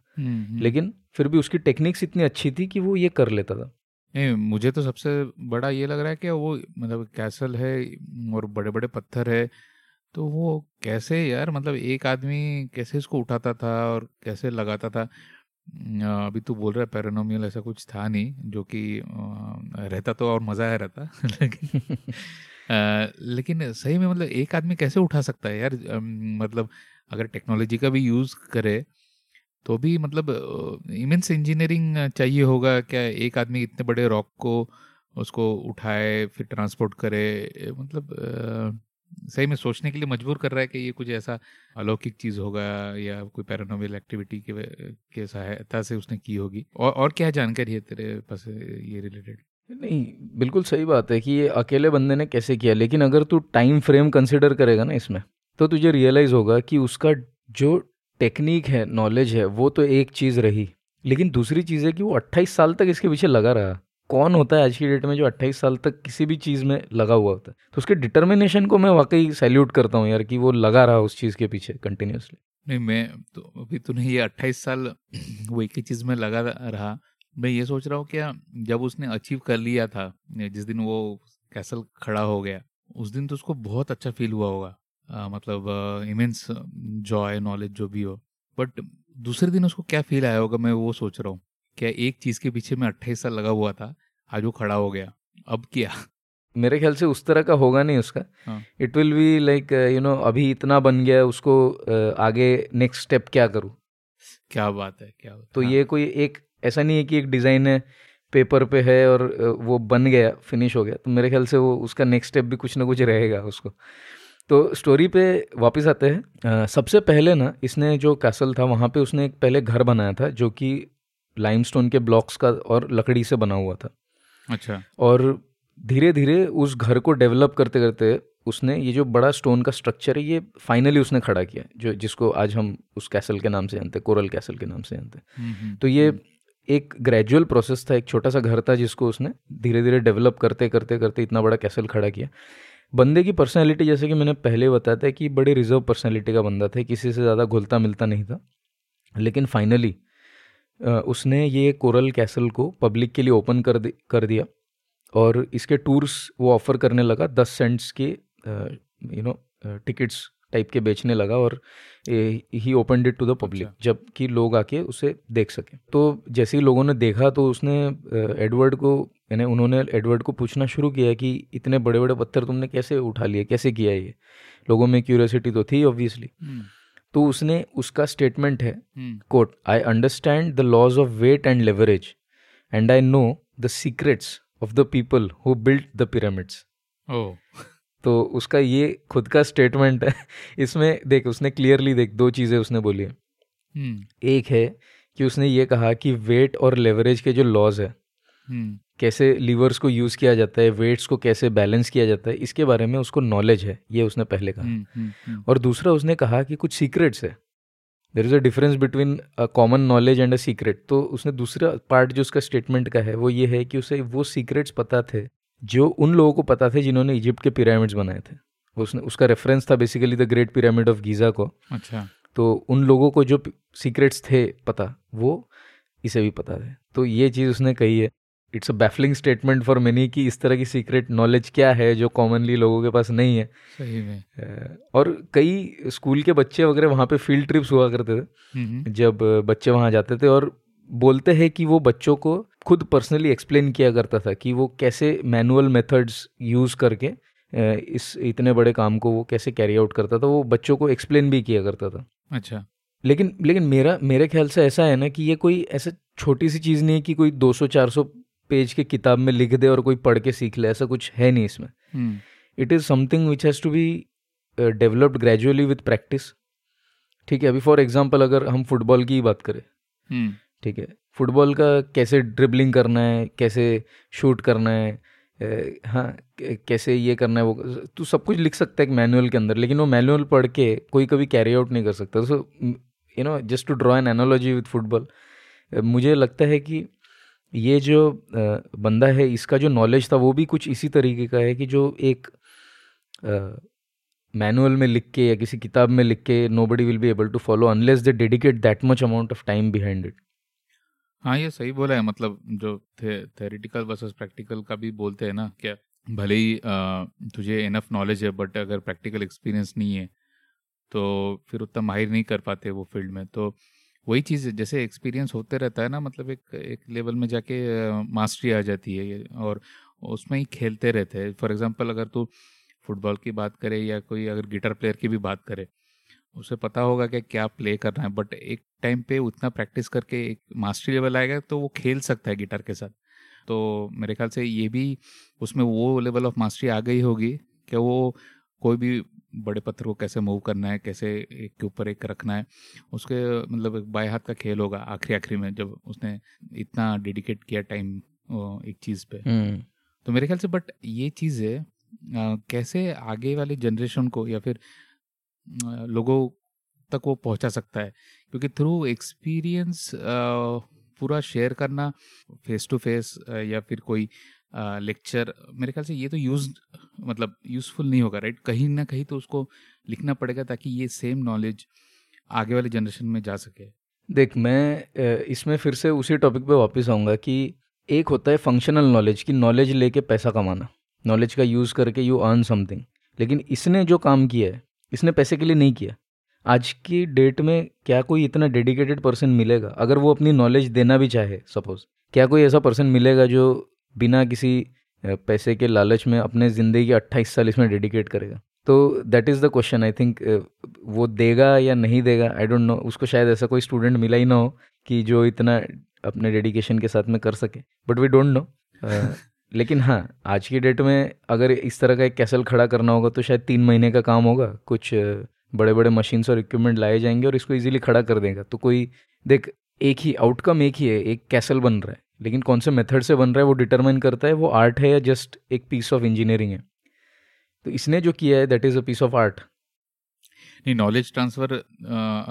लेकिन फिर भी उसकी टेक्निक्स इतनी अच्छी थी कि वो ये कर लेता था। नहीं, मुझे तो सबसे बड़ा ये लग रहा है कि वो, मतलब कैसल है और बड़े बड़े पत्थर है, तो वो कैसे यार, मतलब एक आदमी कैसे इसको उठाता था और कैसे लगाता था। अभी तो बोल रहा है पैरानॉर्मल ऐसा कुछ था नहीं, जो कि रहता तो और मज़ा आया रहता, लेकिन आ, लेकिन सही में मतलब एक आदमी कैसे उठा सकता है यार। मतलब अगर टेक्नोलॉजी का भी यूज़ करे तो भी, मतलब इमेंस इंजीनियरिंग चाहिए होगा क्या एक आदमी इतने बड़े रॉक को, उसको उठाए फिर ट्रांसपोर्ट करे। मतलब आ, सही में सोचने के लिए मजबूर कर रहा है कि ये कुछ ऐसा अलौकिक चीज़ होगा या कोई पैरानॉर्मल एक्टिविटी के सहायता से उसने की होगी। और, और क्या जानकारी है तेरे पास ये रिलेटेड? नहीं, बिल्कुल सही बात है कि ये अकेले बंदे ने कैसे किया, लेकिन अगर तू टाइम फ्रेम कंसिडर करेगा ना इसमें, तो तुझे रियलाइज़ होगा कि उसका जो टेक्निक है, नॉलेज है, वो तो एक चीज़ रही, लेकिन दूसरी चीज़ है कि वो अट्ठाईस साल तक इसके पीछे लगा रहा। कौन होता है आज की डेट में जो अट्ठाईस साल तक किसी भी चीज़ में लगा हुआ होता है? तो उसके डिटर्मिनेशन को मैं वाकई सैल्यूट करता हूँ यार, कि वो लगा रहा उस चीज़ के पीछे कंटिन्यूसली। नहीं, मैं तो अभी, तूने ये अट्ठाईस साल वो एक ही चीज़ में लगा रहा, मैं ये सोच रहा हूँ क्या जब उसने अचीव कर लिया था, जिस दिन वो कैसल खड़ा हो गया उस दिन तो उसको बहुत अच्छा फील हुआ होगा, आ, मतलब इमेंस जॉय नॉलेज जो भी हो, बट दूसरे दिन उसको क्या फील आया होगा मैं वो सोच रहा हूँ। क्या एक चीज़ के पीछे मैं अट्ठाईस साल लगा हुआ था, आज वो खड़ा हो गया, अब क्या? मेरे ख्याल से उस तरह का होगा नहीं उसका, it will be like you know अभी इतना बन गया उसको uh, आगे नेक्स्ट स्टेप क्या करूँ। क्या बात है, क्या बात है? तो हाँ। ये कोई एक ऐसा नहीं है कि एक डिज़ाइन है पेपर पे है और वो बन गया फिनिश हो गया, तो मेरे ख्याल से वो उसका नेक्स्ट स्टेप भी कुछ ना कुछ रहेगा उसको। तो स्टोरी पे वापस आते हैं। सबसे पहले ना इसने जो कैसल था वहाँ पे उसने एक पहले घर बनाया था जो कि लाइमस्टोन के ब्लॉक्स का और लकड़ी से बना हुआ था। अच्छा। और धीरे धीरे उस घर को डेवलप करते करते उसने ये जो बड़ा स्टोन का स्ट्रक्चर है ये फाइनली उसने खड़ा किया, जो जिसको आज हम उस कैसल के नाम से जानते हैं, कोरल कैसल के नाम से जानते हैं। तो ये एक ग्रेजुअल प्रोसेस था, एक छोटा सा घर था जिसको उसने धीरे धीरे डेवलप करते करते करते इतना बड़ा कैसल खड़ा किया। बंदे की पर्सनैलिटी जैसे कि मैंने पहले बताया था कि बड़ी रिजर्व पर्सनैलिटी का बंदा था, किसी से ज़्यादा घुलता मिलता नहीं था, लेकिन फाइनली उसने ये कोरल कैसल को पब्लिक के लिए ओपन कर दि, कर दिया और इसके टूर्स वो ऑफ़र करने लगा, दस सेंट्स के यू नो टिकट्स टाइप के बेचने लगा और he open it to the public, जबकि लोग आके उसे देख सकें। तो जैसे ही लोगों ने देखा तो उसने एडवर्ड को यानी उन्होंने एडवर्ड को पूछना शुरू किया कि इतने बड़े बड़े पत्थर तुमने कैसे उठा लिए, कैसे किया ये? लोगों में क्यूरियोसिटी तो थी ऑब्वियसली। तो उसने उसका स्टेटमेंट है quote, I understand the laws of weight and leverage and I know the secrets of the people who built the pyramids. तो उसका ये खुद का स्टेटमेंट है। इसमें देख उसने क्लियरली देख दो चीज़ें उसने बोली है। hmm. एक है कि उसने ये कहा कि वेट और लेवरेज के जो लॉज है, hmm. कैसे लीवर्स को यूज़ किया जाता है, वेट्स को कैसे बैलेंस किया जाता है, इसके बारे में उसको नॉलेज है, ये उसने पहले कहा। hmm. Hmm. Hmm. और दूसरा उसने कहा कि कुछ सीक्रेट्स है, there is a difference between a common knowledge and a secret. तो उसने दूसरा पार्ट जो उसका स्टेटमेंट का है वो ये है कि उसे वो सीक्रेट्स पता थे जो उन लोगों को पता थे जिन्होंने इजिप्ट के पिरामिड्स बनाए थे। उसने उसका रेफरेंस था basically the great pyramid of Giza को। अच्छा। तो उन लोगों को जो सीक्रेट्स थे पता, वो इसे भी पता थे। तो ये चीज़ उसने कही है। It's a baffling statement for many कि इस तरह की सीक्रेट नॉलेज क्या है जो कॉमनली लोगों के पास नहीं है। सही में। और कई स्कूल के बच्चे वगैरह वहाँ पे फील्ड ट्रिप्स हुआ करते थे, जब बच्चे वहाँ जाते थे और बोलते हैं कि वो बच्चों को खुद पर्सनली एक्सप्लेन किया करता था कि वो कैसे मैनुअल मेथड्स यूज़ करके इस इतने बड़े काम को वो कैसे कैरी आउट करता था, वो बच्चों को एक्सप्लेन भी किया करता था। अच्छा। लेकिन लेकिन मेरा मेरे ख्याल से ऐसा है ना कि ये कोई ऐसा छोटी सी चीज़ नहीं है कि कोई दो सौ चार सौ पेज के किताब में लिख दे और कोई पढ़ के सीख ले, ऐसा कुछ है नहीं इसमें। It is something which has to be developed gradually with practice. ठीक है। अभी फॉर एग्जाम्पल अगर हम फुटबॉल की ही बात करें, ठीक है, फुटबॉल का कैसे ड्रिबलिंग करना है, कैसे शूट करना है, ए, हाँ कैसे ये करना है, वो तू सब कुछ लिख सकता है एक मैनुअल के अंदर, लेकिन वो मैनुअल पढ़ के कोई कभी कैरी आउट नहीं कर सकता। So you know just to draw an analogy with football, मुझे लगता है कि ये जो बंदा है इसका जो नॉलेज था वो भी कुछ इसी तरीके का है कि जो एक मैनुअल में लिख के या किसी किताब में लिख के nobody will be able to follow unless they dedicate that much amount of time behind it. हाँ, ये सही बोला है। मतलब जो थेरेटिकल वर्सेस प्रैक्टिकल का भी बोलते हैं ना, क्या भले ही तुझे इनफ नॉलेज है बट अगर प्रैक्टिकल एक्सपीरियंस नहीं है तो फिर उतना माहिर नहीं कर पाते वो फील्ड में। तो वही चीज़ जैसे एक्सपीरियंस होते रहता है ना, मतलब एक एक लेवल में जाके मास्टरी आ जाती है और उसमें ही खेलते रहते हैं। फॉर एग्जांपल अगर तू फुटबॉल की बात करे या कोई अगर गिटार प्लेयर की भी बात करे, उसे पता होगा कि क्या प्ले करना है, बट एक टाइम पे उतना प्रैक्टिस करके एक मास्टरी लेवल आएगा तो वो खेल सकता है गिटार के साथ। तो मेरे ख्याल से ये भी उसमें वो लेवल ऑफ मास्टरी आ गई होगी कि वो कोई भी बड़े पत्थर को कैसे मूव करना है, कैसे एक के ऊपर एक रखना है, उसके मतलब बाएं हाथ का खेल होगा आखिरी आखिरी में जब उसने इतना डेडिकेट किया टाइम एक चीज़ पे। तो मेरे ख्याल से बट ये चीज़ें कैसे आगे वाले जनरेशन को या फिर लोगों तक वो पहुंचा सकता है, क्योंकि थ्रू एक्सपीरियंस पूरा शेयर करना फेस टू फेस या फिर कोई लेक्चर, मेरे ख्याल से ये तो यूज मतलब यूज़फुल नहीं होगा, राइट? कहीं ना कहीं तो उसको लिखना पड़ेगा ताकि ये सेम नॉलेज आगे वाले जनरेशन में जा सके। देख, मैं इसमें फिर से उसी टॉपिक पे वापस आऊँगा कि एक होता है फंक्शनल नॉलेज, कि नॉलेज लेके पैसा कमाना, नॉलेज का यूज़ करके यू अर्न समथिंग, लेकिन इसने जो काम किया है इसने पैसे के लिए नहीं किया। आज की डेट में क्या कोई इतना डेडिकेटेड पर्सन मिलेगा? अगर वो अपनी नॉलेज देना भी चाहे सपोज़, क्या कोई ऐसा पर्सन मिलेगा जो बिना किसी पैसे के लालच में अपने ज़िंदगी के अट्ठाईस साल इसमें डेडिकेट करेगा? तो that is the question. I think वो देगा या नहीं देगा, आई डोंट नो। उसको शायद ऐसा कोई स्टूडेंट मिला ही ना हो कि जो इतना अपने डेडिकेशन के साथ में कर सके, बट वी डोंट नो। लेकिन हाँ, आज की डेट में अगर इस तरह का एक कैसल खड़ा करना होगा तो शायद तीन महीने का काम होगा। कुछ बड़े बड़े मशीन्स और इक्विपमेंट लाए जाएंगे और इसको इजीली खड़ा कर देगा। तो कोई देख, एक ही आउटकम एक ही है, एक कैसल बन रहा है, लेकिन कौन से मेथड से बन रहा है वो डिटरमाइन करता है वो आर्ट है या जस्ट एक पीस ऑफ इंजीनियरिंग है। तो इसने जो किया है that is a piece of art. नहीं, नॉलेज ट्रांसफ़र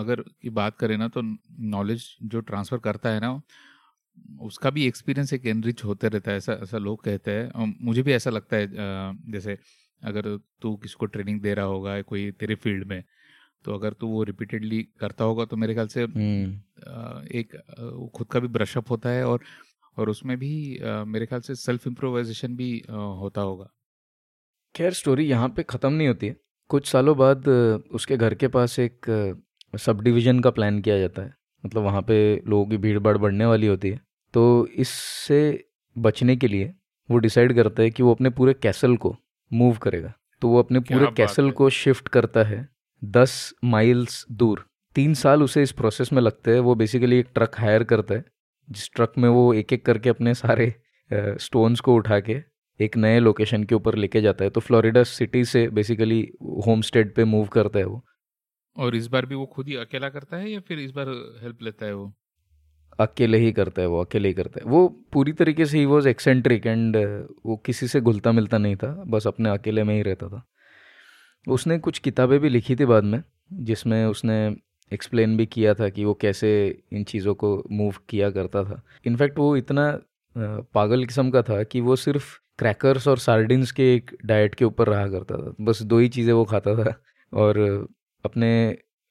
अगर की बात करें ना, तो नॉलेज जो ट्रांसफ़र करता है ना उसका भी एक्सपीरियंस एक एनरिच होते रहता है, ऐसा ऐसा लोग कहते हैं और मुझे भी ऐसा लगता है। जैसे अगर तू किसी को ट्रेनिंग दे रहा होगा कोई तेरे फील्ड में, तो अगर तू वो रिपीटेडली करता होगा तो मेरे ख्याल से एक खुद का भी ब्रशअप होता है और और उसमें भी मेरे ख्याल से सेल्फ इम्प्रोवाइजेशन भी होता होगा। खैर, स्टोरी यहाँ पे ख़त्म नहीं होती है। कुछ सालों बाद उसके घर के पास एक सब डिवीज़न का प्लान किया जाता है, मतलब वहाँ पे लोगों की भीड़ भाड़ बढ़ने वाली होती है। तो इससे बचने के लिए वो डिसाइड करता है कि वो अपने पूरे कैसल को मूव करेगा। तो वो अपने पूरे कैसल को शिफ्ट करता है दस माइल्स दूर। तीन साल उसे इस प्रोसेस में लगते हैं। वो बेसिकली एक ट्रक हायर करता है जिस ट्रक में वो एक एक करके अपने सारे स्टोन्स को उठा के एक नए लोकेशन के ऊपर लेके जाता है। तो फ्लोरिडा सिटी से बेसिकली होमस्टेड पे मूव करता है वो। और इस बार भी वो खुद ही अकेला करता है या फिर इस बार हेल्प लेता है? वो अकेले ही करता है, वो अकेले ही करता है। वो पूरी तरीके से ही वॉज एक्सेंट्रिक एंड वो किसी से घुलता मिलता नहीं था, बस अपने अकेले में ही रहता था। उसने कुछ किताबें भी लिखी थी बाद में जिसमें उसने एक्सप्लेन भी किया था कि वो कैसे इन चीज़ों को मूव किया करता था। इनफैक्ट वो इतना पागल किस्म का था कि वो सिर्फ क्रैकर्स और सार्डिन्स के एक डाइट के ऊपर रहा करता था, बस दो ही चीज़ें वो खाता था। और अपने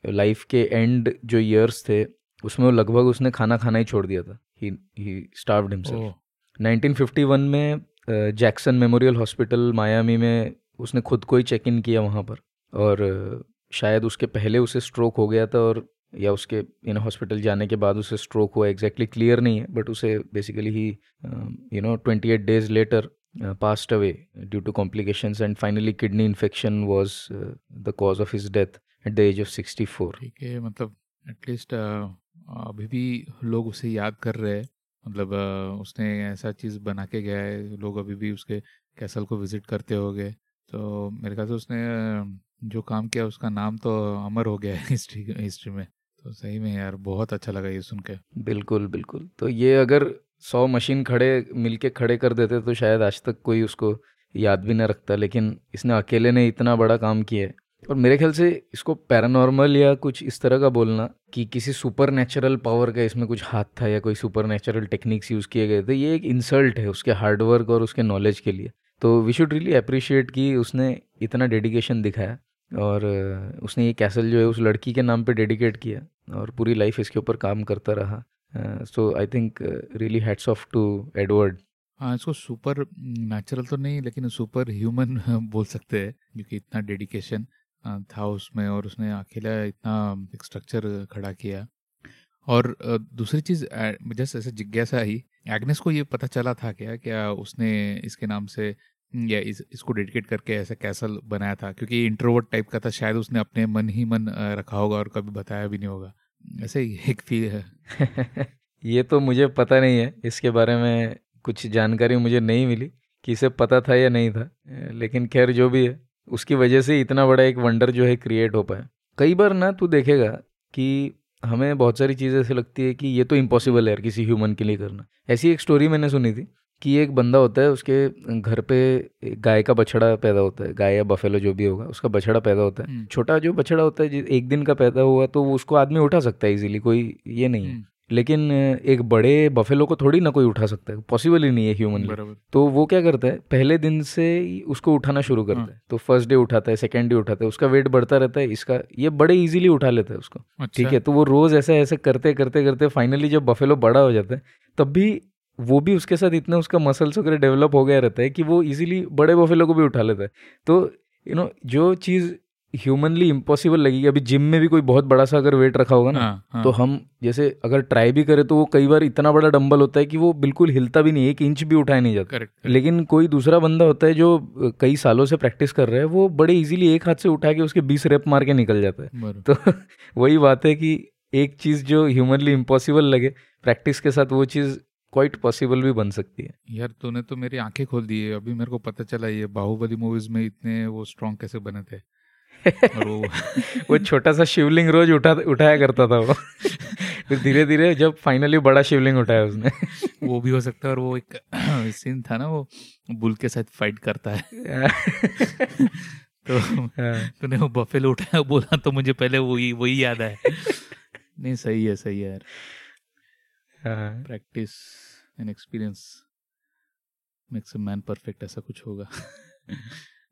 लाइफ के एंड जो ईयर्स थे उसमें वो लगभग उसने खाना खाना ही छोड़ दिया था। He he starved himself. Nineteen fifty one में जैक्सन मेमोरियल हॉस्पिटल मायामी में उसने खुद को ही चेक इन किया वहाँ पर, और शायद उसके पहले उसे स्ट्रोक हो गया था और या उसके इन हॉस्पिटल जाने के बाद उसे स्ट्रोक हुआ। एग्जैक्टली क्लियर नहीं है, बट उसे बेसिकली ही you know twenty eight days later passed away due to complications and finally kidney infection was uh, the cause of his death at the age of sixty-four. ठीक है, मतलब at least अभी भी लोग उसे याद कर रहे हैं, मतलब उसने ऐसा चीज़ बना के गया है, लोग अभी भी उसके कैसल को विजिट करते होंगे। तो मेरे ख्याल से उसने जो काम किया उसका नाम तो अमर हो गया है हिस्ट्री हिस्ट्री में। तो सही में यार बहुत अच्छा लगा ये सुन के। बिल्कुल बिल्कुल। तो ये अगर सौ मशीन खड़े मिलके खड़े कर देते तो शायद आज तक कोई उसको याद भी ना रखता, लेकिन इसने अकेले ने इतना बड़ा काम किया है। और मेरे ख्याल से इसको पैरानॉर्मल या कुछ इस तरह का बोलना कि किसी सुपर नेचुरल पावर का इसमें कुछ हाथ था या कोई सुपर नेचुरल टेक्निक्स यूज़ किए गए थे, ये एक इंसल्ट है उसके हार्डवर्क और उसके नॉलेज के लिए। तो वी शुड रियली अप्रिशिएट कि उसने इतना डेडिकेशन दिखाया और उसने ये कैसल जो है उस लड़की के नाम पर डेडिकेट किया और पूरी लाइफ इसके ऊपर काम करता रहा। So I think really hats off to Edward. हाँ, इसको सुपर नेचुरल तो नहीं लेकिन सुपर ह्यूमन बोल सकते हैं, क्योंकि इतना डेडिकेशन था उसमें और उसने अकेला इतना स्ट्रक्चर खड़ा किया। और दूसरी चीज़ जस्ट ऐसे जिज्ञासा ही, एग्नेस को ये पता चला था क्या क्या उसने इसके नाम से या इस, इसको डेडिकेट करके ऐसा कैसल बनाया था? क्योंकि इंट्रोवर्ट टाइप का था, शायद उसने अपने मन ही मन रखा होगा और कभी बताया भी नहीं होगा, ऐसे एक फील है। ये तो मुझे पता नहीं है, इसके बारे में कुछ जानकारी मुझे नहीं मिली कि इसे पता था या नहीं था, लेकिन खैर जो भी है उसकी वजह से इतना बड़ा एक वंडर जो है क्रिएट हो पाया। कई बार ना तू देखेगा कि हमें बहुत सारी चीज़ें ऐसी लगती है कि ये तो इम्पॉसिबल है यार किसी ह्यूमन के लिए करना। ऐसी एक स्टोरी मैंने सुनी थी कि एक बंदा होता है, उसके घर पे गाय का बछड़ा पैदा होता है, गाय या बफेलो जो भी होगा उसका बछड़ा पैदा होता है। छोटा जो बछड़ा होता है एक दिन का पैदा हुआ तो उसको आदमी उठा सकता है इजीली, कोई ये नहीं है। लेकिन एक बड़े बफेलो को थोड़ी ना कोई उठा सकता है, पॉसिबल ही नहीं है ह्यूमनली। तो वो क्या करता है, पहले दिन से ही उसको उठाना शुरू करता है। तो फर्स्ट डे उठाता है, सेकंड डे उठाता है, उसका वेट बढ़ता रहता है, इसका ये बड़े इजीली उठा लेता है उसको। ठीक है, तो वो रोज ऐसा ऐसा करते करते करते फाइनली जब बफेलो बड़ा हो जाता है तब भी वो भी उसके साथ इतना उसका मसल्स वगैरह डेवलप हो गया रहता है कि वो इजीली बड़े बफेलो को भी उठा लेता है। तो यू नो जो चीज़ ह्यूमनली इम्पॉसिबल लगेगी, अभी जिम में भी कोई बहुत बड़ा सा अगर वेट रखा होगा ना, हाँ, हाँ. तो हम जैसे अगर ट्राई भी करें तो वो कई बार इतना बड़ा डंबल होता है कि वो बिल्कुल हिलता भी नहीं, एक इंच भी उठाया नहीं जाता। Correct. लेकिन कोई दूसरा बंदा होता है जो कई सालों से प्रैक्टिस कर रहा है, वो बड़े इजीली एक हाथ से उठा के उसके बीस रेप मार के निकल जाता है। तो वही बात है कि एक चीज़ जो ह्यूमनली इम्पॉसिबल लगे, प्रैक्टिस के साथ वो चीज़ क्वाइट पॉसिबल भी बन सकती है। यार तूने तो मेरी आंखें खोल दी है, अभी मेरे को पता चला ये बाहुबली मूवीज में इतने वो स्ट्रॉन्ग कैसे बने थे। और वो वो छोटा सा शिवलिंग रोज उठा उठाया करता था वो। फिर धीरे धीरे जब फाइनली बड़ा शिवलिंग उठाया उसने। वो भी हो सकता है। और वो एक सीन था ना, वो बुल के साथ फाइट करता है। तो तूने वो बफेलो उठाया बोला तो मुझे पहले वही वही याद आया। नहीं सही है, सही है यार। Practice and experience makes a man perfect, ऐसा कुछ होगा।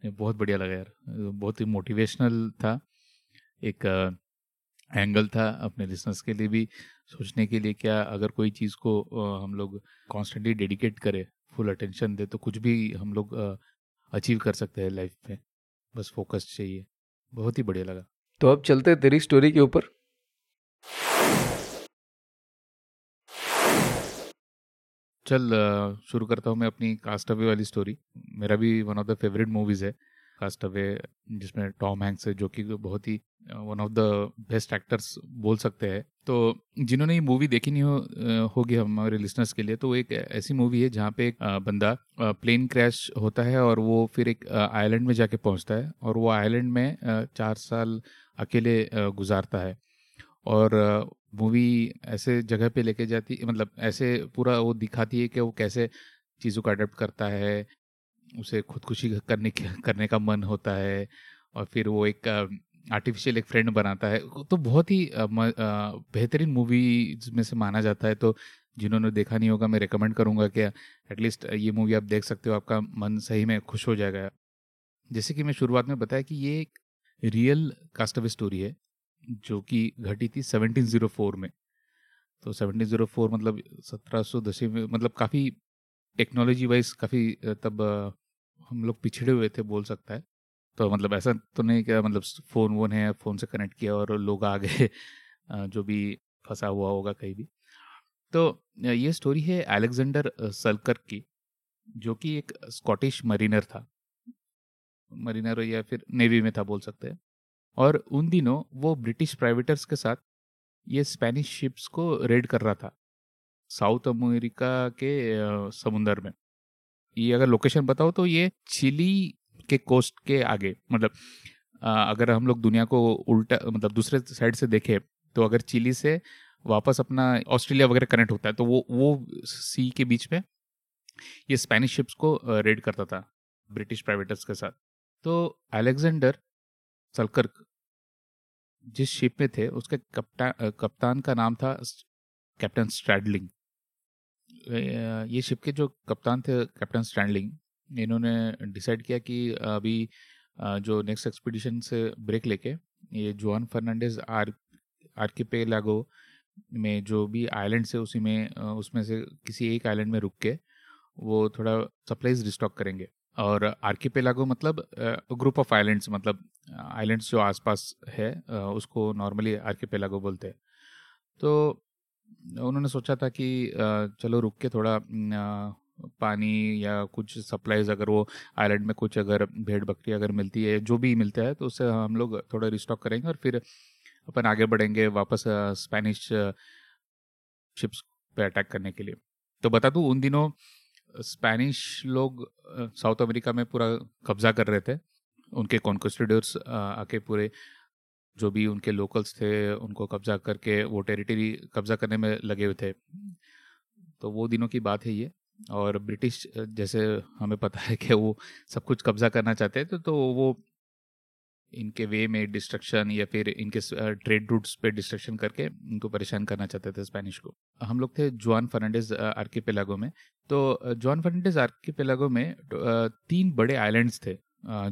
बहुत बढ़िया लगा यार, बहुत ही मोटिवेशनल था, एक एंगल था अपने लिसनर्स के लिए भी सोचने के लिए। क्या अगर कोई चीज़ को हम लोग कॉन्स्टेंटली डेडिकेट करें, फुल अटेंशन दे, तो कुछ भी हम लोग अचीव कर सकते हैं लाइफ में, बस फोकस चाहिए। बहुत ही बढ़िया लगा। तो अब चलते हैं तेरी स्टोरी के ऊपर। चल शुरू करता हूँ मैं अपनी कास्ट अवे वाली स्टोरी। मेरा भी one of the favourite movies है कास्ट अवे, जिसमें टॉम हैंक्स है जो कि बहुत ही one of the best actors बोल सकते हैं। तो जिन्होंने ये मूवी देखी नहीं हो होगी हमारे लिसनर्स के लिए, तो एक ऐसी मूवी है जहाँ पे एक बंदा प्लेन क्रैश होता है और वो फिर एक आइलैंड में जाके पहुँचता है और वो आइलैंड में चार साल अकेले गुजारता है। और मूवी ऐसे जगह पे लेके जाती, मतलब ऐसे पूरा वो दिखाती है कि वो कैसे चीज़ों को अडेप्ट करता है, उसे खुदकुशी करने करने का मन होता है और फिर वो एक आर्टिफिशियल एक फ्रेंड बनाता है। तो बहुत ही बेहतरीन मूवीज में से माना जाता है। तो जिन्होंने देखा नहीं होगा, मैं रिकमेंड करूँगा कि एटलीस्ट ये मूवी आप देख सकते हो, आपका मन सही में खुश हो जाएगा। जैसे कि मैं शुरुआत में बताया कि ये एक रियल कास्टअवे स्टोरी है जो कि घटी थी सेवनटीन ओ फोर में। तो सेवनटीन ओ फोर मतलब सत्रह सौ दस में, मतलब काफ़ी टेक्नोलॉजी वाइज काफ़ी तब हम लोग पिछड़े हुए थे बोल सकता है। तो मतलब ऐसा तो नहीं क्या, मतलब फ़ोन वोन है, फ़ोन से कनेक्ट किया और लोग आ गए, जो भी फंसा हुआ होगा कहीं भी। तो ये स्टोरी है अलेक्जेंडर सेल्कर्क की, जो कि एक स्कॉटिश मरीनर था, मरीनर या फिर नेवी में था बोल सकते हैं। और उन दिनों वो ब्रिटिश प्राइवेटर्स के साथ ये स्पेनिश शिप्स को रेड कर रहा था साउथ अमेरिका के समुंदर में। ये अगर लोकेशन बताओ तो ये चिली के कोस्ट के आगे, मतलब अगर हम लोग दुनिया को उल्टा, मतलब दूसरे साइड से देखें तो अगर चिली से वापस अपना ऑस्ट्रेलिया वगैरह कनेक्ट होता है, तो वो वो सी के बीच में ये स्पेनिश शिप्स को रेड करता था ब्रिटिश प्राइवेटर्स के साथ। तो अलेक्जेंडर सेल्कर्क जिस शिप में थे उसके कप्तान कप्तान का नाम था कैप्टन स्ट्रैडलिंग। ये शिप के जो कप्तान थे कैप्टन स्ट्रैडलिंग, इन्होंने डिसाइड किया कि अभी जो नेक्स्ट एक्सपीडिशन से ब्रेक लेके ये जुआन फर्नांडेज आर आर्किपेलागो में जो भी आइलैंड से उसी में उसमें से किसी एक आइलैंड में रुक के वो थोड़ा सप्लाईज रिस्टॉक करेंगे। और आर्किपेलागो मतलब ग्रुप ऑफ आइलैंड्स, मतलब आइलैंड्स जो आसपास है उसको नॉर्मली आर्किपेलागो बोलते हैं। तो उन्होंने सोचा था कि चलो रुक के थोड़ा पानी या कुछ सप्लाईज, अगर वो आइलैंड में कुछ अगर भेड़ बकरी अगर मिलती है, जो भी मिलता है, तो उससे हम लोग थोड़ा रिस्टॉक करेंगे और फिर अपन आगे बढ़ेंगे वापस स्पेनिश शिप्स पे अटैक करने के लिए। तो बता दूँ उन दिनों स्पेनिश लोग साउथ अमेरिका में पूरा कब्जा कर रहे थे। उनके कॉन्क्विस्टाडोर्स आके पूरे जो भी उनके लोकल्स थे उनको कब्जा करके वो टेरिटरी कब्जा करने में लगे हुए थे। तो वो दिनों की बात है ये। और ब्रिटिश जैसे हमें पता है कि वो सब कुछ कब्जा करना चाहते थे, तो वो इनके वे में डिस्ट्रक्शन या फिर इनके ट्रेड रूट्स पे डिस्ट्रक्शन करके इनको परेशान करना चाहते थे स्पेनिश को। हम लोग थे जुआन फर्नांडेज आर्किपेलागो में। तो जुआन फर्नांडेज आर्किपेलागो में तीन बड़े आइलैंड्स थे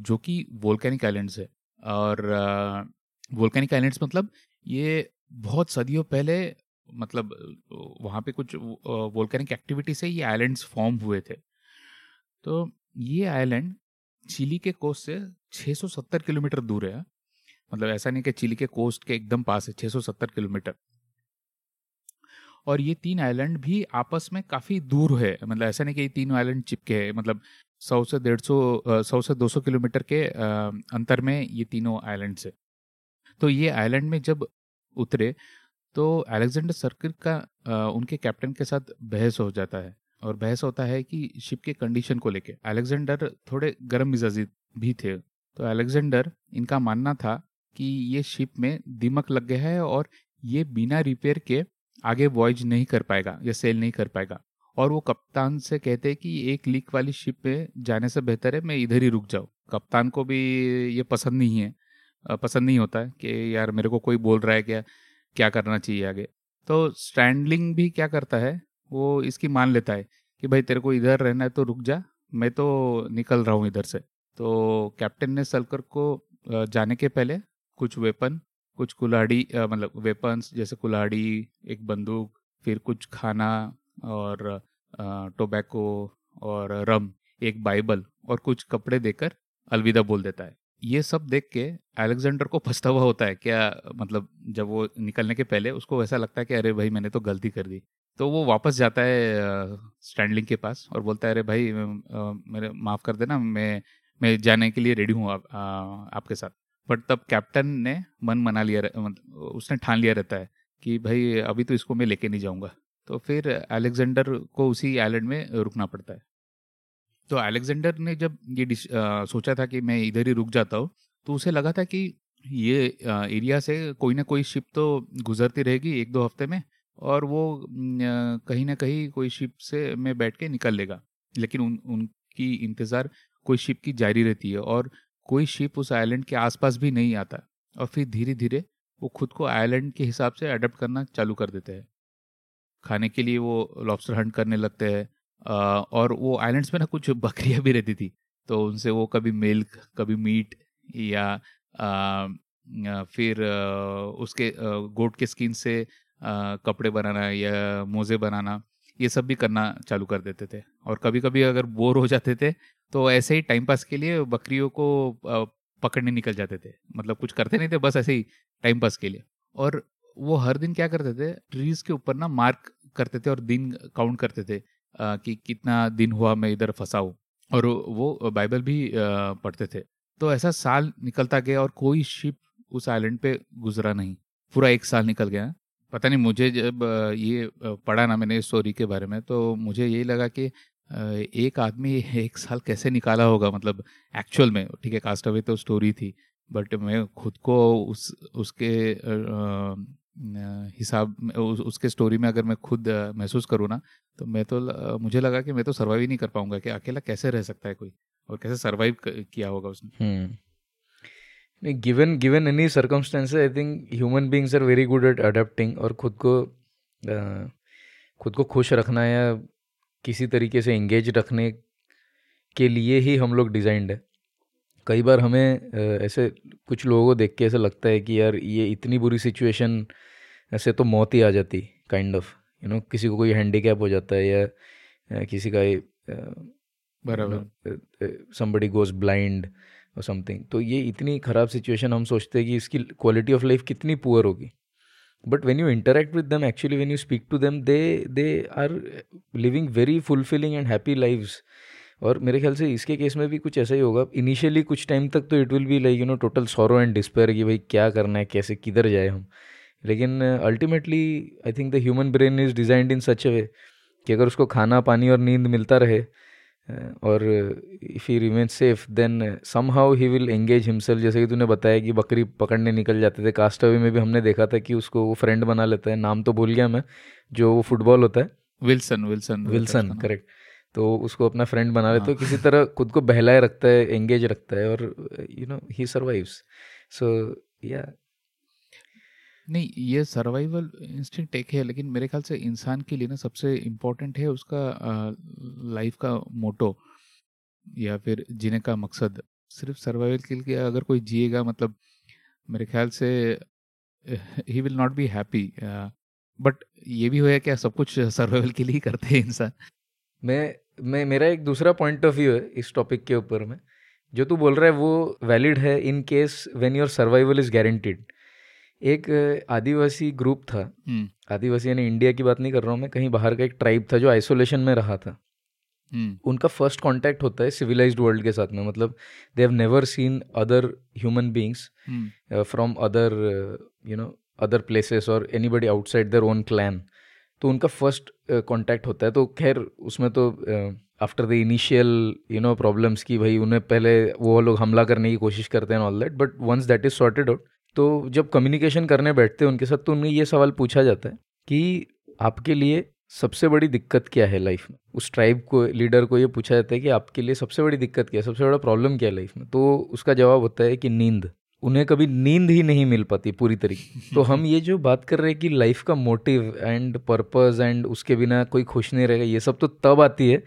जो कि वोल्केनिक आइलैंड्स है। और वोल्केनिक आइलैंड्स मतलब ये बहुत सदियों पहले मतलब वहाँ पे कुछ वोल्केनिक एक्टिविटी से ये आइलैंड्स फॉर्म हुए थे। तो ये आइलैंड चिली के कोस्ट से छह सौ सत्तर किलोमीटर दूर है। मतलब ऐसा नहीं कि चिली के कोस्ट के एकदम पास है, छह सौ सत्तर किलोमीटर। और ये तीन आइलैंड भी आपस में काफ़ी दूर है। मतलब ऐसा नहीं कि ये तीन आइलैंड चिपके हैं। मतलब सौ से डेढ़ सौ सौ से दो सौ किलोमीटर के अंतर में ये तीनों आइलैंड्स है। तो ये आइलैंड में जब उतरे तो अलेक्जेंडर सर्किल का उनके कैप्टन के साथ बहस हो जाता है। और बहस होता है कि शिप के कंडीशन को लेके। अलेक्जेंडर थोड़े गर्म मिजाजी भी थे। तो अलेक्जेंडर इनका मानना था कि ये शिप में दीमक लग गया है और ये बिना रिपेयर के आगे वॉयज नहीं कर पाएगा या सेल नहीं कर पाएगा। और वो कप्तान से कहते हैं कि एक लीक वाली शिप में जाने से बेहतर है मैं इधर ही रुक जाऊँ। कप्तान को भी ये पसंद नहीं है, पसंद नहीं होता है कि यार मेरे को कोई बोल रहा है क्या क्या करना चाहिए आगे। तो स्ट्रैंडलिंग भी क्या करता है, वो इसकी मान लेता है कि भाई तेरे को इधर रहना है तो रुक जा, मैं तो निकल रहा हूँ इधर से। तो कैप्टन ने सल्कर को जाने के पहले कुछ वेपन कुछ कुल्हाड़ी मतलब वेपन्स जैसे कुल्हाड़ी, एक बंदूक, फिर कुछ खाना और टोबैको और रम, एक बाइबल और कुछ कपड़े देकर अलविदा बोल देता है। ये सब देख के अलेक्जेंडर को पछतावा होता है क्या, मतलब जब वो निकलने के पहले उसको ऐसा लगता है कि अरे भाई मैंने तो गलती कर दी। तो वो वापस जाता है स्टैंडलिंग के पास और बोलता है अरे भाई मेरे माफ़ कर देना, मैं मैं जाने के लिए रेडी हूँ आप, आपके साथ। बट तब कैप्टन ने मन मना लिया, मतलब उसने ठान लिया रहता है कि भाई अभी तो इसको मैं लेके नहीं जाऊँगा। तो फिर अलेक्जेंडर को उसी आइलैंड में रुकना पड़ता है। तो अलेक्जेंडर ने जब ये आ, सोचा था कि मैं इधर ही रुक जाता हूँ तो उसे लगा था कि ये आ, एरिया से कोई ना कोई शिप तो गुजरती रहेगी एक दो हफ्ते में और वो आ, कहीं ना कहीं कोई शिप से में बैठ के निकल लेगा। लेकिन उन उनकी इंतज़ार कोई शिप की जारी रहती है और कोई शिप उस आइलैंड के आसपास भी नहीं आता। और फिर धीरे धीरे वो खुद को आइलैंड के हिसाब से अडप्ट करना चालू कर देते हैं। खाने के लिए वो लॉबस्टर हंट करने लगते हैं। और वो आइलैंड्स में ना कुछ बकरियाँ भी रहती थी तो उनसे वो कभी मिल्क कभी मीट या फिर उसके गोट के स्किन से कपड़े बनाना या मोज़े बनाना ये सब भी करना चालू कर देते थे। और कभी कभी अगर बोर हो जाते थे तो ऐसे ही टाइम पास के लिए बकरियों को पकड़ने निकल जाते थे। मतलब कुछ करते नहीं थे, बस ऐसे ही टाइम पास के लिए। और वो हर दिन क्या करते थे, ट्रीज़ के ऊपर ना मार्क करते थे और दिन काउंट करते थे कि कितना दिन हुआ मैं इधर फंसा हूँ। और वो बाइबल भी पढ़ते थे। तो ऐसा साल निकलता गया और कोई शिप उस आइलैंड पे गुजरा नहीं। पूरा एक साल निकल गया। पता नहीं मुझे जब ये पढ़ा ना मैंने इस स्टोरी के बारे में तो मुझे यही लगा कि एक आदमी एक साल कैसे निकाला होगा। मतलब एक्चुअल में ठीक है कास्ट अवे तो स्टोरी थी, बट मैं खुद को उस उसके हिसाब में उस, उसके स्टोरी में अगर मैं खुद महसूस करूँ ना तो मैं तो मुझे लगा कि मैं तो सर्वाइव ही नहीं कर पाऊंगा कि अकेला कैसे रह सकता है कोई और कैसे सर्वाइव किया होगा उसने। Given given any circumstances I think human beings are very good at adopting. और खुद को आ, खुद को खुश रखना या किसी तरीके से एंगेज रखने के लिए ही हम लोग डिज़ाइंड है। कई बार हमें ऐसे कुछ लोगों को देख के ऐसा लगता है कि यार ये इतनी बुरी सिचुएशन ऐसे तो मौत ही आ जाती, काइंड ऑफ यू नो। किसी को कोई हैंडीकैप हो जाता है या किसी का बराबर समबडी गोज ब्लाइंड और समथिंग। तो ये इतनी ख़राब सिचुएशन हम सोचते हैं कि इसकी क्वालिटी ऑफ लाइफ कितनी पुअर होगी। But when you interact with them, actually when you speak to them, they they are living very fulfilling and happy lives. और मेरे ख्याल से इसके केस में भी कुछ ऐसा ही होगा। इनिशियली कुछ टाइम तक तो it will be like you know total sorrow and despair कि भाई क्या करना है, कैसे किधर जाए हम। लेकिन ultimately I think the human brain is designed in such a way कि अगर उसको खाना पानी और नींद मिलता रहे और if he remain safe then somehow he will engage himself. जैसे कि तूने बताया कि बकरी पकड़ने निकल जाते थे। कास्ट अवे में भी हमने देखा था कि उसको वो फ्रेंड बना लेता है, नाम तो भूल गया मैं, जो वो फुटबॉल होता है विल्सन विल्सन विल्सन करेक्ट। तो उसको अपना फ्रेंड बना लेता है, किसी तरह खुद को बहलाए रखता है, एंगेज रखता है, और you know he survives. So या नहीं, ये सर्वाइवल इंस्टिंक्ट एक है, लेकिन मेरे ख्याल से इंसान के लिए ना सबसे इम्पोर्टेंट है उसका लाइफ का मोटो या फिर जीने का मकसद. सिर्फ सर्वाइवल के लिए अगर कोई जिएगा मतलब मेरे ख्याल से he will not be happy. But ये भी होया क्या सब कुछ सर्वाइवल के लिए ही करते हैं इंसान. मैं मैं मेरा एक दूसरा पॉइंट ऑफ व्यू है इस टॉपिक के ऊपर में. जो तू बोल रहा है वो वैलिड है in case when your survival is guaranteed. एक आदिवासी ग्रुप था, आदिवासी यानी इंडिया की बात नहीं कर रहा हूँ मैं, कहीं बाहर का एक ट्राइब था जो आइसोलेशन में रहा था. उनका फर्स्ट कांटेक्ट होता है सिविलाइज्ड वर्ल्ड के साथ में. मतलब they have never seen other human beings from other you know other places और anybody outside their own clan. तो उनका फर्स्ट कांटेक्ट होता है. तो खैर उसमें तो after the initial you know problems की भाई उन्हें पहले वो लोग हमला करने की कोशिश करते हैं all that, but once that is sorted out तो जब कम्युनिकेशन करने बैठते हैं उनके साथ तो उन्हें ये सवाल पूछा जाता है कि आपके लिए सबसे बड़ी दिक्कत क्या है लाइफ में. उस ट्राइब को लीडर को ये पूछा जाता है कि आपके लिए सबसे बड़ी दिक्कत क्या है, सबसे बड़ा प्रॉब्लम क्या है लाइफ में. तो उसका जवाब होता है कि नींद. उन्हें कभी नींद ही नहीं मिल पाती पूरी तरीके. तो हम ये जो बात कर रहे हैं कि लाइफ का मोटिव एंड पर्पस एंड उसके बिना कोई खुश नहीं रहेगा, ये सब तो तब आती है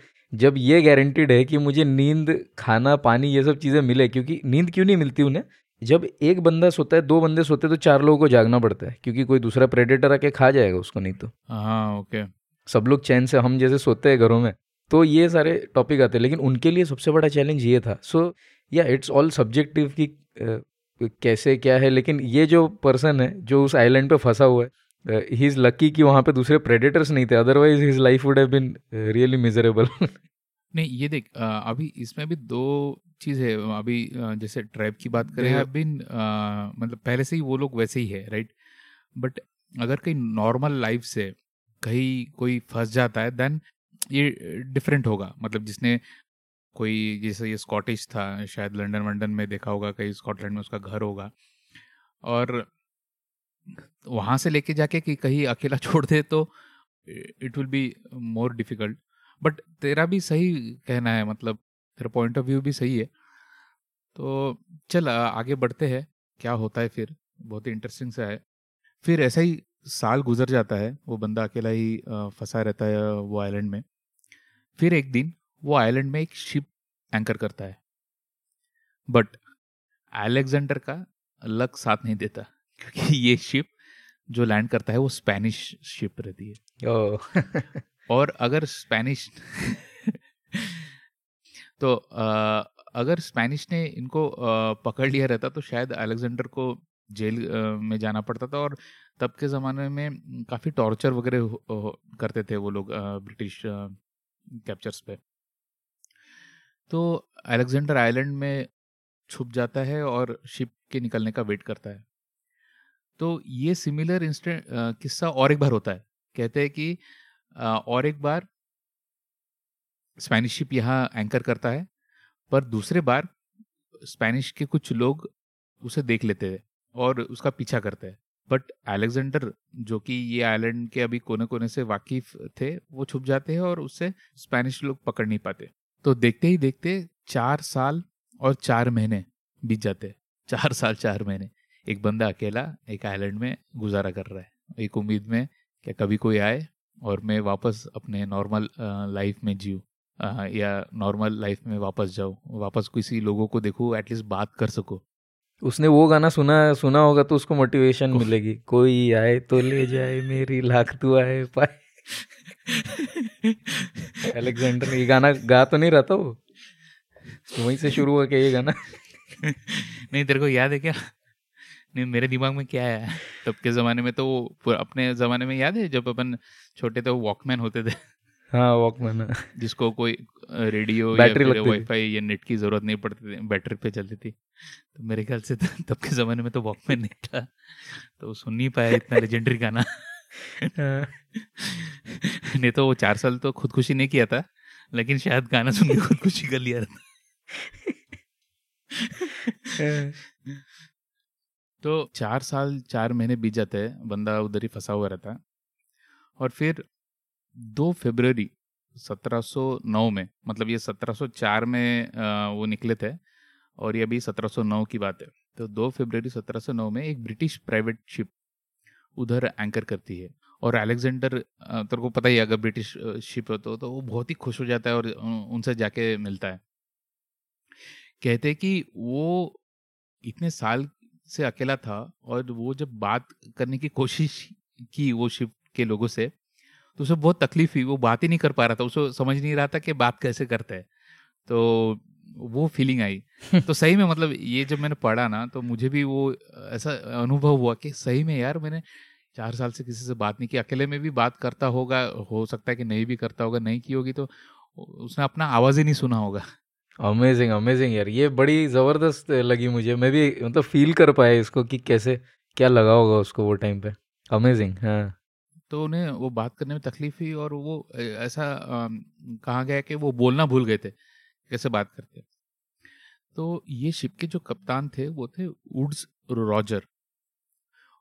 जब ये गारंटीड है कि मुझे नींद, खाना, पानी ये सब चीज़ें मिले. क्योंकि नींद क्यों नहीं मिलती उन्हें? जब एक बंदा सोता है, दो बंदे सोते हैं तो चार लोगों को जागना पड़ता है क्योंकि कोई दूसरा प्रेडेटर आके खा जाएगा उसको. नहीं तो हाँ ओके सब लोग चैन से हम जैसे सोते हैं घरों में. तो ये सारे टॉपिक आते हैं, लेकिन उनके लिए सबसे बड़ा चैलेंज ये था. सो या इट्स ऑल सब्जेक्टिव कि कैसे क्या है. लेकिन ये जो पर्सन है जो उस आइलैंड पे फंसा हुआ है, ही इज़ लकी कि वहाँ पे दूसरे प्रेडेटर्स नहीं थे, otherwise his life would have been really miserable. नहीं ये देख अभी इसमें भी दो चीज़ है. अभी जैसे ट्राइब की बात करें हैव बीन मतलब पहले से ही वो लोग वैसे ही है राइट. बट अगर कहीं नॉर्मल लाइफ से कहीं कोई फंस जाता है देन ये डिफरेंट होगा. मतलब जिसने कोई जैसे ये स्कॉटिश था, शायद लंदन वंडन में देखा होगा, कहीं स्कॉटलैंड में उसका घर होगा और वहाँ से लेके जाके कि कहीं अकेला छोड़ दे तो it will be more difficult. But तेरा भी सही कहना है, मतलब तेरा पॉइंट ऑफ व्यू भी सही है. तो चल आगे बढ़ते हैं क्या होता है फिर. बहुत ही इंटरेस्टिंग सा है. फिर ऐसा ही साल गुजर जाता है, वो बंदा अकेला ही फंसा रहता है वो आइलैंड में. फिर एक दिन वो आइलैंड में एक शिप एंकर करता है, बट अलेक्जेंडर का लक साथ नहीं देता क्योंकि ये शिप जो लैंड करता है वो स्पेनिश शिप रहती है. oh. और अगर स्पेनिश तो आ, अगर स्पेनिश ने इनको आ, पकड़ लिया रहता तो शायद अलेक्जेंडर को जेल आ, में जाना पड़ता था. और तब के ज़माने में काफ़ी टॉर्चर वगैरह करते थे वो लोग ब्रिटिश कैप्चर्स पे. तो अलेक्जेंडर आइलैंड में छुप जाता है और शिप के निकलने का वेट करता है. तो ये सिमिलर इंस्टेंट किस्सा और एक बार होता है. कहते हैं कि आ, और एक बार स्पेनिश शिप यहाँ एंकर करता है, पर दूसरे बार स्पेनिश के कुछ लोग उसे देख लेते हैं और उसका पीछा करते हैं. बट अलेक्जेंडर जो कि ये आइलैंड के अभी कोने कोने से वाकिफ थे वो छुप जाते हैं और उससे स्पेनिश लोग पकड़ नहीं पाते. तो देखते ही देखते चार साल और चार महीने बीत जाते हैं. चार साल चार महीने एक बंदा अकेला एक आइलैंड में गुजारा कर रहा है, एक उम्मीद में क्या कभी कोई आए और मैं वापस अपने नॉर्मल लाइफ में जीऊँ या नॉर्मल लाइफ में वापस जाऊँ, वापस किसी लोगों को देखूँ, एटलीस्ट बात कर सकूँ. उसने वो गाना सुना सुना होगा तो उसको मोटिवेशन मिलेगी, कोई आए तो ले जाए मेरी लाख दुआएं पाए. अलेक्जेंडर ये गाना गा तो नहीं रहा था, वो वहीं से शुरू हुआ क्या ये गाना? नहीं तेरे को याद है क्या? नहीं मेरे दिमाग में क्या है तब के ज़माने में तो वो अपने ज़माने में याद है जब अपन छोटे थे वो वॉकमैन होते थे. हाँ वॉकमैन, जिसको कोई रेडियो या वाईफाई या नेट की जरूरत नहीं पड़ती थी, बैटरी पे चलती थी. तो मेरे ख्याल से तब के ज़माने में तो वॉकमैन नहीं था तो सुन नहीं पाया इतना लेजेंडरी गाना. नहीं तो वो चार साल तो खुदकुशी नहीं किया था, लेकिन शायद गाना सुन के खुदकुशी कर लिया था. तो चार साल चार महीने बीत जाते हैं, बंदा उधर ही फंसा हुआ रहता है. और फिर दो फरवरी सत्रह सौ नौ में, मतलब ये सत्रह सौ चार में वो निकले थे और ये अभी सत्रह सौ नौ की बात है। तो दो फरवरी सत्रह सौ नौ में एक ब्रिटिश प्राइवेट शिप उधर एंकर करती है और अलेक्जेंडर, तेरे को पता ही अगर ब्रिटिश शिप हो तो, तो वो बहुत ही खुश हो जाता है और उनसे जाके मिलता है। कहते हैं कि वो इतने साल से अकेला था और वो जब बात करने की कोशिश की वो शिप के लोगों से तो उसे बहुत तकलीफ हुई, वो बात ही नहीं कर पा रहा था, उसे समझ नहीं रहा था कि बात कैसे करते हैं, तो वो फीलिंग आई। तो सही में मतलब ये जब मैंने पढ़ा ना तो मुझे भी वो ऐसा अनुभव हुआ कि सही में यार मैंने चार साल से किसी से बात नहीं की, अकेले में भी बात करता होगा, हो सकता है कि नहीं भी करता होगा, नहीं की होगी तो उसने अपना आवाज़ ही नहीं सुना होगा। अमेजिंग अमेजिंग यार, ये बड़ी ज़बरदस्त लगी मुझे, मैं भी मतलब फील कर पाया इसको कि कैसे क्या लगा होगा उसको वो टाइम पे। अमेजिंग। हाँ, तो उन्हें वो बात करने में तकलीफ हुई और वो ऐसा कहा गया कि वो बोलना भूल गए थे कैसे बात करते। तो ये शिप के जो कप्तान थे वो थे वुड्स रॉजर,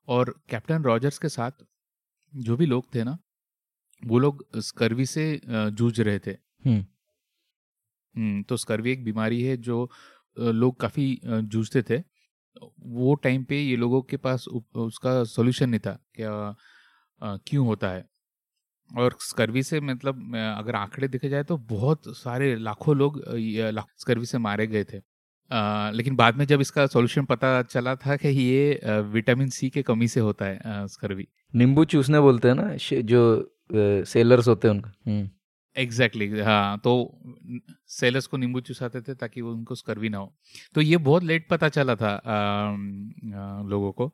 और कैप्टन रॉजर्स के साथ जो भी लोग थे ना वो लोग स्कर्वी से जूझ रहे थे। हम्म तो स्कर्वी एक बीमारी है जो लोग काफ़ी जूझते थे, वो टाइम पे ये लोगों के पास उसका सोल्यूशन नहीं था क्या Uh, क्यों होता है। और स्कर्वी से मतलब अगर आंकड़े देखे जाए तो बहुत सारे लाखों लोग स्कर्वी से मारे गए थे, uh, लेकिन बाद में जब इसका सॉल्यूशन पता चला था कि ये विटामिन सी के कमी से होता है स्कर्वी। नींबू चूसने बोलते हैं ना जो सेलर्स होते हैं उनका। एग्जैक्टली exactly, हाँ, तो सेलर्स को नींबू चुसाते थे ताकि वो उनको स्कर्वी ना हो। तो ये बहुत लेट पता चला था आ, आ, लोगों को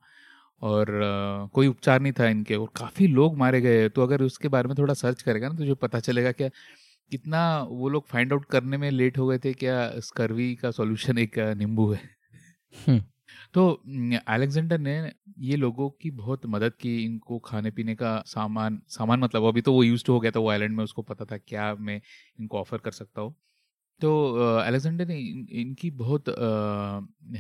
और आ, कोई उपचार नहीं था इनके और काफ़ी लोग मारे गए। तो अगर उसके बारे में थोड़ा सर्च करेगा ना तो जो पता चलेगा क्या कितना वो लोग फाइंड आउट करने में लेट हो गए थे, क्या स्कर्वी का सॉल्यूशन एक नींबू है। तो अलेक्जेंडर ने ये लोगों की बहुत मदद की, इनको खाने पीने का सामान सामान मतलब अभी तो वो यूज्ड हो गया था वो आइलैंड में, उसको पता था क्या मैं इनको ऑफर कर सकता हूँ। तो अलेक्जेंडर ने इन, इनकी बहुत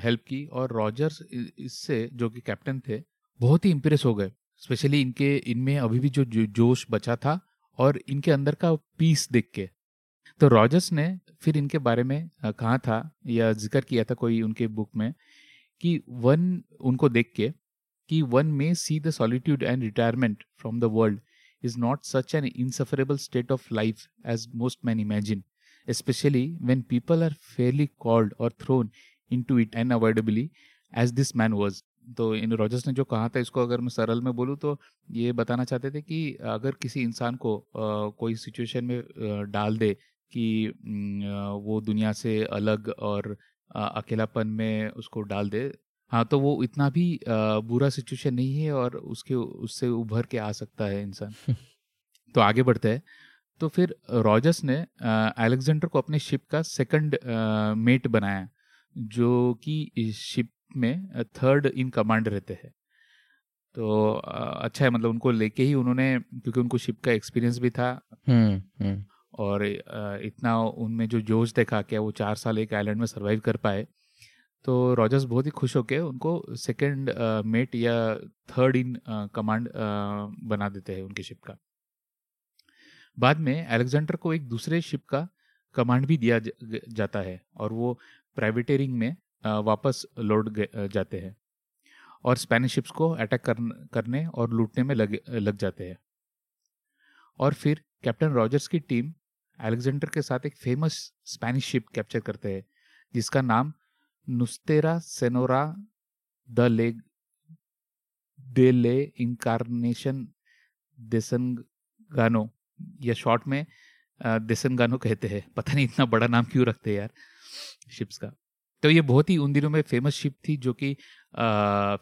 हेल्प की और रॉजर्स इससे जो कि कैप्टन थे बहुत ही इम्प्रेस हो गए, स्पेशली इनके इनमें अभी भी जो जोश बचा था और इनके अंदर का पीस देख के। तो रॉजर्स ने फिर इनके बारे में कहा था या जिक्र किया था कोई उनके बुक में कि वन उनको देख के कि one may see the solitude and retirement from the world is not such an insufferable state of life as most man imagine, especially when people are fairly called or thrown into it unavoidably as this man was। तो इन Rogers ने जो कहा था इसको अगर मैं सरल में बोलूँ तो ये बताना चाहते थे कि अगर किसी इंसान को आ, कोई सिचुएशन में आ, डाल दे कि आ, वो दुनिया से अलग और आ, अकेलापन में उसको डाल दे, हाँ, तो वो इतना भी आ, बुरा सिचुएशन नहीं है और उसके उससे उभर के आ सकता है इंसान। तो आगे बढ़ते हैं। तो फिर रॉजर्स ने अलेक्जेंडर को अपने शिप का सेकंड मेट बनाया जो कि शिप में थर्ड इन कमांड रहते हैं। तो आ, अच्छा है मतलब उनको लेके ही उन्होंने, क्योंकि उनको शिप का एक्सपीरियंस भी था हुँ, हुँ. और आ, इतना उनमें जो जोश देखा कि वो चार साल एक आइलैंड में सर्वाइव कर पाए, तो रॉजर्स बहुत ही खुश होके उनको सेकंड मेट या थर्ड इन कमांड बना देते हैं उनकी शिप का। बाद में अलेक्जेंडर को एक दूसरे शिप का कमांड भी दिया जाता है और वो प्राइवेटियरिंग में वापस लौट जाते हैं और स्पेनिश शिप्स को अटैक करने और लूटने में लग लग जाते हैं। और फिर कैप्टन रॉजर्स की टीम अलेक्जेंडर के साथ एक फेमस स्पेनिश शिप कैप्चर करते हैं जिसका नाम नुस्तेरा सेनोरा द लेग दे ले इंकारनेशन देसनगानो, या शॉर्ट में देसनगानो कहते हैं। पता नहीं इतना बड़ा नाम क्यों रखते हैं यार शिप्स का। तो ये बहुत ही उन दिनों में फेमस शिप थी जो कि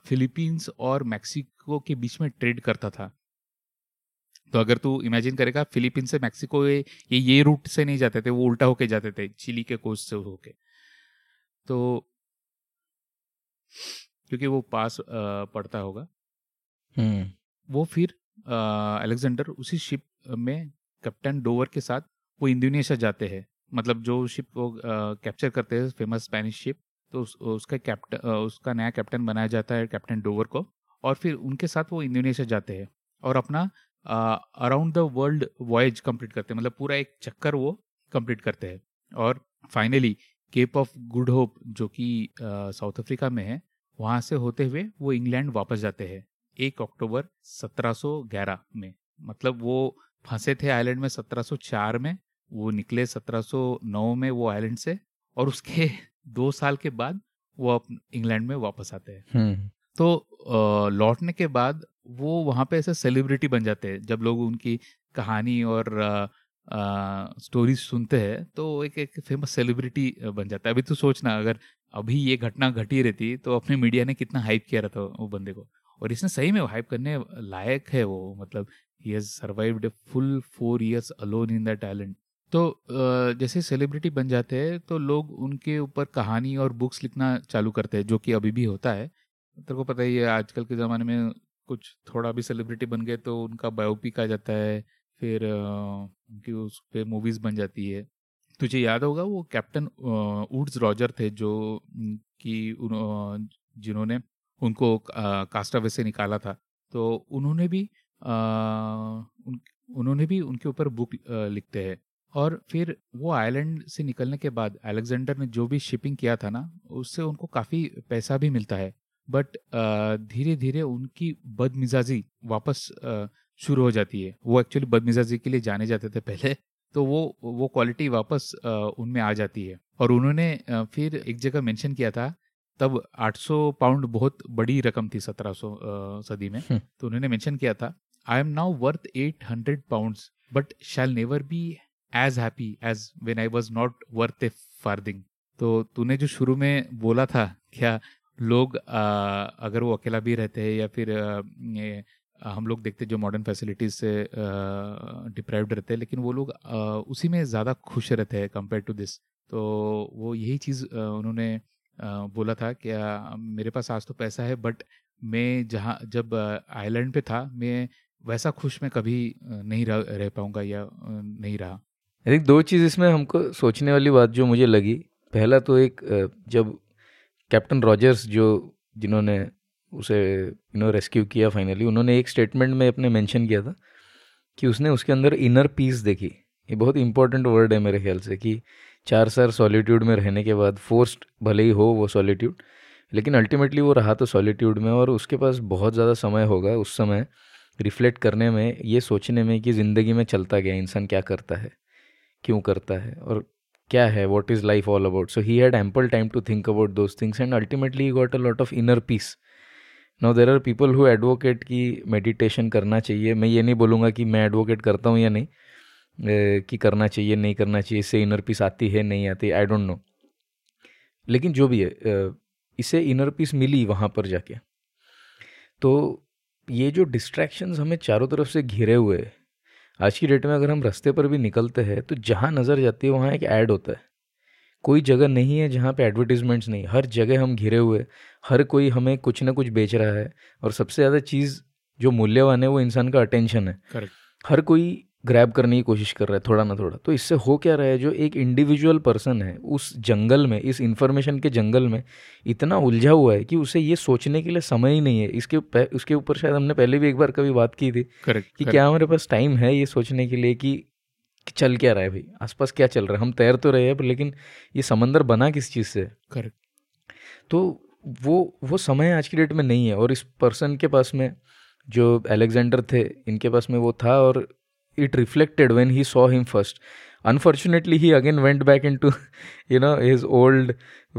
फिलीपींस और मैक्सिको के बीच में ट्रेड करता था। तो अगर तू इमेजिन करेगा फिलीपींस से मैक्सिको ये ये रूट से नहीं जाते थे, वो उल्टा होके जाते थे, चिली के कोस्ट से होके। तो क्योंकि वो पास पड़ता होगा hmm. वो फिर अलेक्जेंडर उसी शिप में कैप्टन डोवर के साथ वो इंडोनेशिया जाते हैं, मतलब जो शिप को कैप्चर करते हैं फेमस स्पेनिश शिप, तो उस, उसका कैप्टन उसका नया कैप्टन बनाया जाता है कैप्टन डोवर को, और फिर उनके साथ वो इंडोनेशिया जाते हैं और अपना around the world voyage complete करते हैं, मतलब पूरा एक चक्कर वो कंप्लीट करते हैं। और finally Cape of Good Hope जो कि साउथ अफ्रीका में है, वहाँ से होते हुए वो इंग्लैंड वापस जाते हैं एक अक्टूबर सत्रह सौ ग्यारह में। मतलब वो फंसे थे आइलैंड में सत्रह सौ चार में, वो निकले सत्रह सौ नौ में वो आइलैंड से, और उसके दो साल के बाद वो इंग्लैंड में वापस आते हैं। तो लौटने के बाद वो वहाँ पे ऐसे सेलिब्रिटी बन जाते हैं। जब लोग उनकी कहानी और आ, आ, स्टोरीज सुनते हैं तो एक एक फेमस सेलिब्रिटी बन जाता है। अभी तो सोचना, अगर अभी ये घटना घटी रहती तो अपने मीडिया ने कितना हाइप किया रहता वो बंदे को, और इसने सही में हाइप करने लायक है वो। मतलब he has survived full four years alone in that island. तो जैसे सेलिब्रिटी बन जाते हैं तो लोग उनके ऊपर कहानी और बुक्स लिखना चालू करते हैं, जो कि अभी भी होता है। तेरे को पता ही है आजकल के ज़माने में कुछ थोड़ा भी सेलिब्रिटी बन गए तो उनका बायोपिक आ जाता है, फिर उनकी उस पर मूवीज़ बन जाती है। तुझे याद होगा वो कैप्टन वुड्स रॉजर थे जो कि जिन्होंने उनको कास्टअवे से निकाला था, तो उन्होंने भी उन्होंने भी उनके ऊपर बुक लिखते हैं। और फिर वो आइलैंड से निकलने के बाद अलेक्जेंडर ने जो भी शिपिंग किया था ना, उससे उनको काफ़ी पैसा भी मिलता है, बट धीरे धीरे उनकी बदमिजाजी वापस शुरू हो जाती है। वो एक्चुअली बदमिजाजी के लिए जाने जाते थे पहले, तो वो वो क्वालिटी वापस उनमें आ जाती है। और उन्होंने फिर एक जगह मेंशन किया था, तब आठ सौ पाउंड बहुत बड़ी रकम थी सत्रह सौ सदी में, तो उन्होंने मेंशन किया था, I am now worth eight hundred pounds but shall never be as happy as when I was not worth a farthing. तो तूने जो शुरू में बोला था क्या लोग आ, अगर वो अकेला भी रहते हैं या फिर आ, ये, आ, हम लोग देखते जो मॉडर्न फैसिलिटीज से डिप्राइव्ड रहते हैं, लेकिन वो लोग आ, उसी में ज़्यादा खुश रहते हैं कंपेयर टू दिस। तो वो यही चीज़ उन्होंने आ, बोला था कि आ, मेरे पास आज तो पैसा है बट मैं जहाँ जब आइलैंड पे था मैं वैसा खुश मैं कभी नहीं रह, रह पाऊँगा या नहीं रहा। एक दो चीज़ इसमें हमको सोचने वाली बात जो मुझे लगी, पहला तो एक जब कैप्टन रॉजर्स जो जिन्होंने उसे यू नो रेस्क्यू किया फाइनली, उन्होंने एक स्टेटमेंट में अपने मेंशन किया था कि उसने उसके अंदर इनर पीस देखी। ये बहुत इंपॉर्टेंट वर्ड है मेरे ख्याल से, कि चार साल सॉलिट्यूड में रहने के बाद, फोर्स्ड भले ही हो वो सॉलिट्यूड, लेकिन अल्टीमेटली वो रहा तो सॉलिट्यूड में, और उसके पास बहुत ज़्यादा समय होगा उस समय रिफ्लेक्ट करने में, ये सोचने में कि ज़िंदगी में चलता गया इंसान क्या करता है, क्यों करता है, और क्या है, what is life all about. So he had ample time to think about those things and ultimately he got a lot of inner peace. Now there are people who advocate कि मेडिटेशन करना चाहिए। मैं ये नहीं बोलूँगा कि मैं advocate करता हूँ या नहीं, कि करना चाहिए नहीं करना चाहिए, इससे इनर पीस आती है नहीं आती, आई डोंट नो, लेकिन जो भी है इसे इनर पीस मिली वहाँ पर जाके। तो ये जो डिस्ट्रैक्शंस हमें चारों तरफ से घिरे हुए हैं आज की डेट में, अगर हम रास्ते पर भी निकलते हैं तो जहाँ नज़र जाती है वहाँ एक ऐड होता है। कोई जगह नहीं है जहाँ पे एडवर्टीजमेंट्स नहीं, हर जगह हम घिरे हुए, हर कोई हमें कुछ ना कुछ बेच रहा है, और सबसे ज़्यादा चीज़ जो मूल्यवान है वो इंसान का अटेंशन है। Correct. हर कोई ग्रैब करने की कोशिश कर रहा है थोड़ा ना थोड़ा। तो इससे हो क्या रहा है, जो एक इंडिविजुअल पर्सन है उस जंगल में, इस इन्फॉर्मेशन के जंगल में इतना उलझा हुआ है कि उसे ये सोचने के लिए समय ही नहीं है। इसके उसके ऊपर शायद हमने पहले भी एक बार कभी बात की थी correct, कि correct. क्या हमारे पास टाइम है ये सोचने के लिए कि चल क्या रहा है भाई, आसपास क्या चल रहा है, हम तैर तो रहे हैं पर लेकिन ये समंदर बना किस चीज़ से। करेक्ट। तो वो वो समय आज की डेट में नहीं है, और इस पर्सन के पास में जो अलेक्जेंडर थे इनके पास में वो था, और it reflected when he saw him first. Unfortunately, he again went back into, you know, his old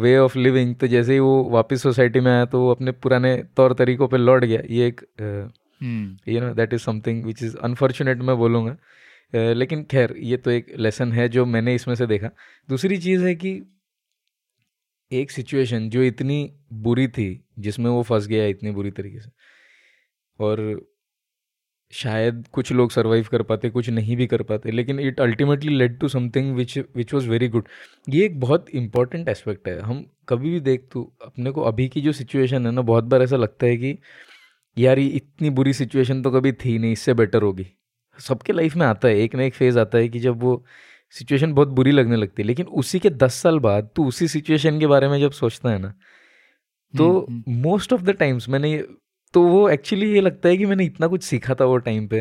way of living. तो जैसे ही वो वापस सोसाइटी में आया तो वो अपने पुराने तौर तरीकों पे लौट गया। ये एक you know that is something which is unfortunate मैं बोलूँगा, uh, लेकिन खैर ये तो एक लेसन है जो मैंने इसमें से देखा। दूसरी चीज़ है कि एक सिचुएशन जो इतनी बुरी थी जिसमें वो फंस गया इतनी बुरी तरीके से, और शायद कुछ लोग सर्वाइव कर पाते कुछ नहीं भी कर पाते, लेकिन it ultimately led to something which which was very good. ये एक बहुत इंपॉर्टेंट एस्पेक्ट है। हम कभी भी देख तो अपने को अभी की जो सिचुएशन है ना, बहुत बार ऐसा लगता है कि यार ये इतनी बुरी सिचुएशन तो कभी थी नहीं, इससे बेटर होगी। सबके लाइफ में आता है, एक ना एक फेज़ आता है कि जब वो सिचुएशन बहुत बुरी लगने लगती है, लेकिन उसी के दस साल बाद तो उसी सिचुएशन के बारे में जब सोचता है ना, तो मोस्ट ऑफ द टाइम्स मैंने तो वो एक्चुअली ये लगता है कि मैंने इतना कुछ सीखा था वो टाइम पे,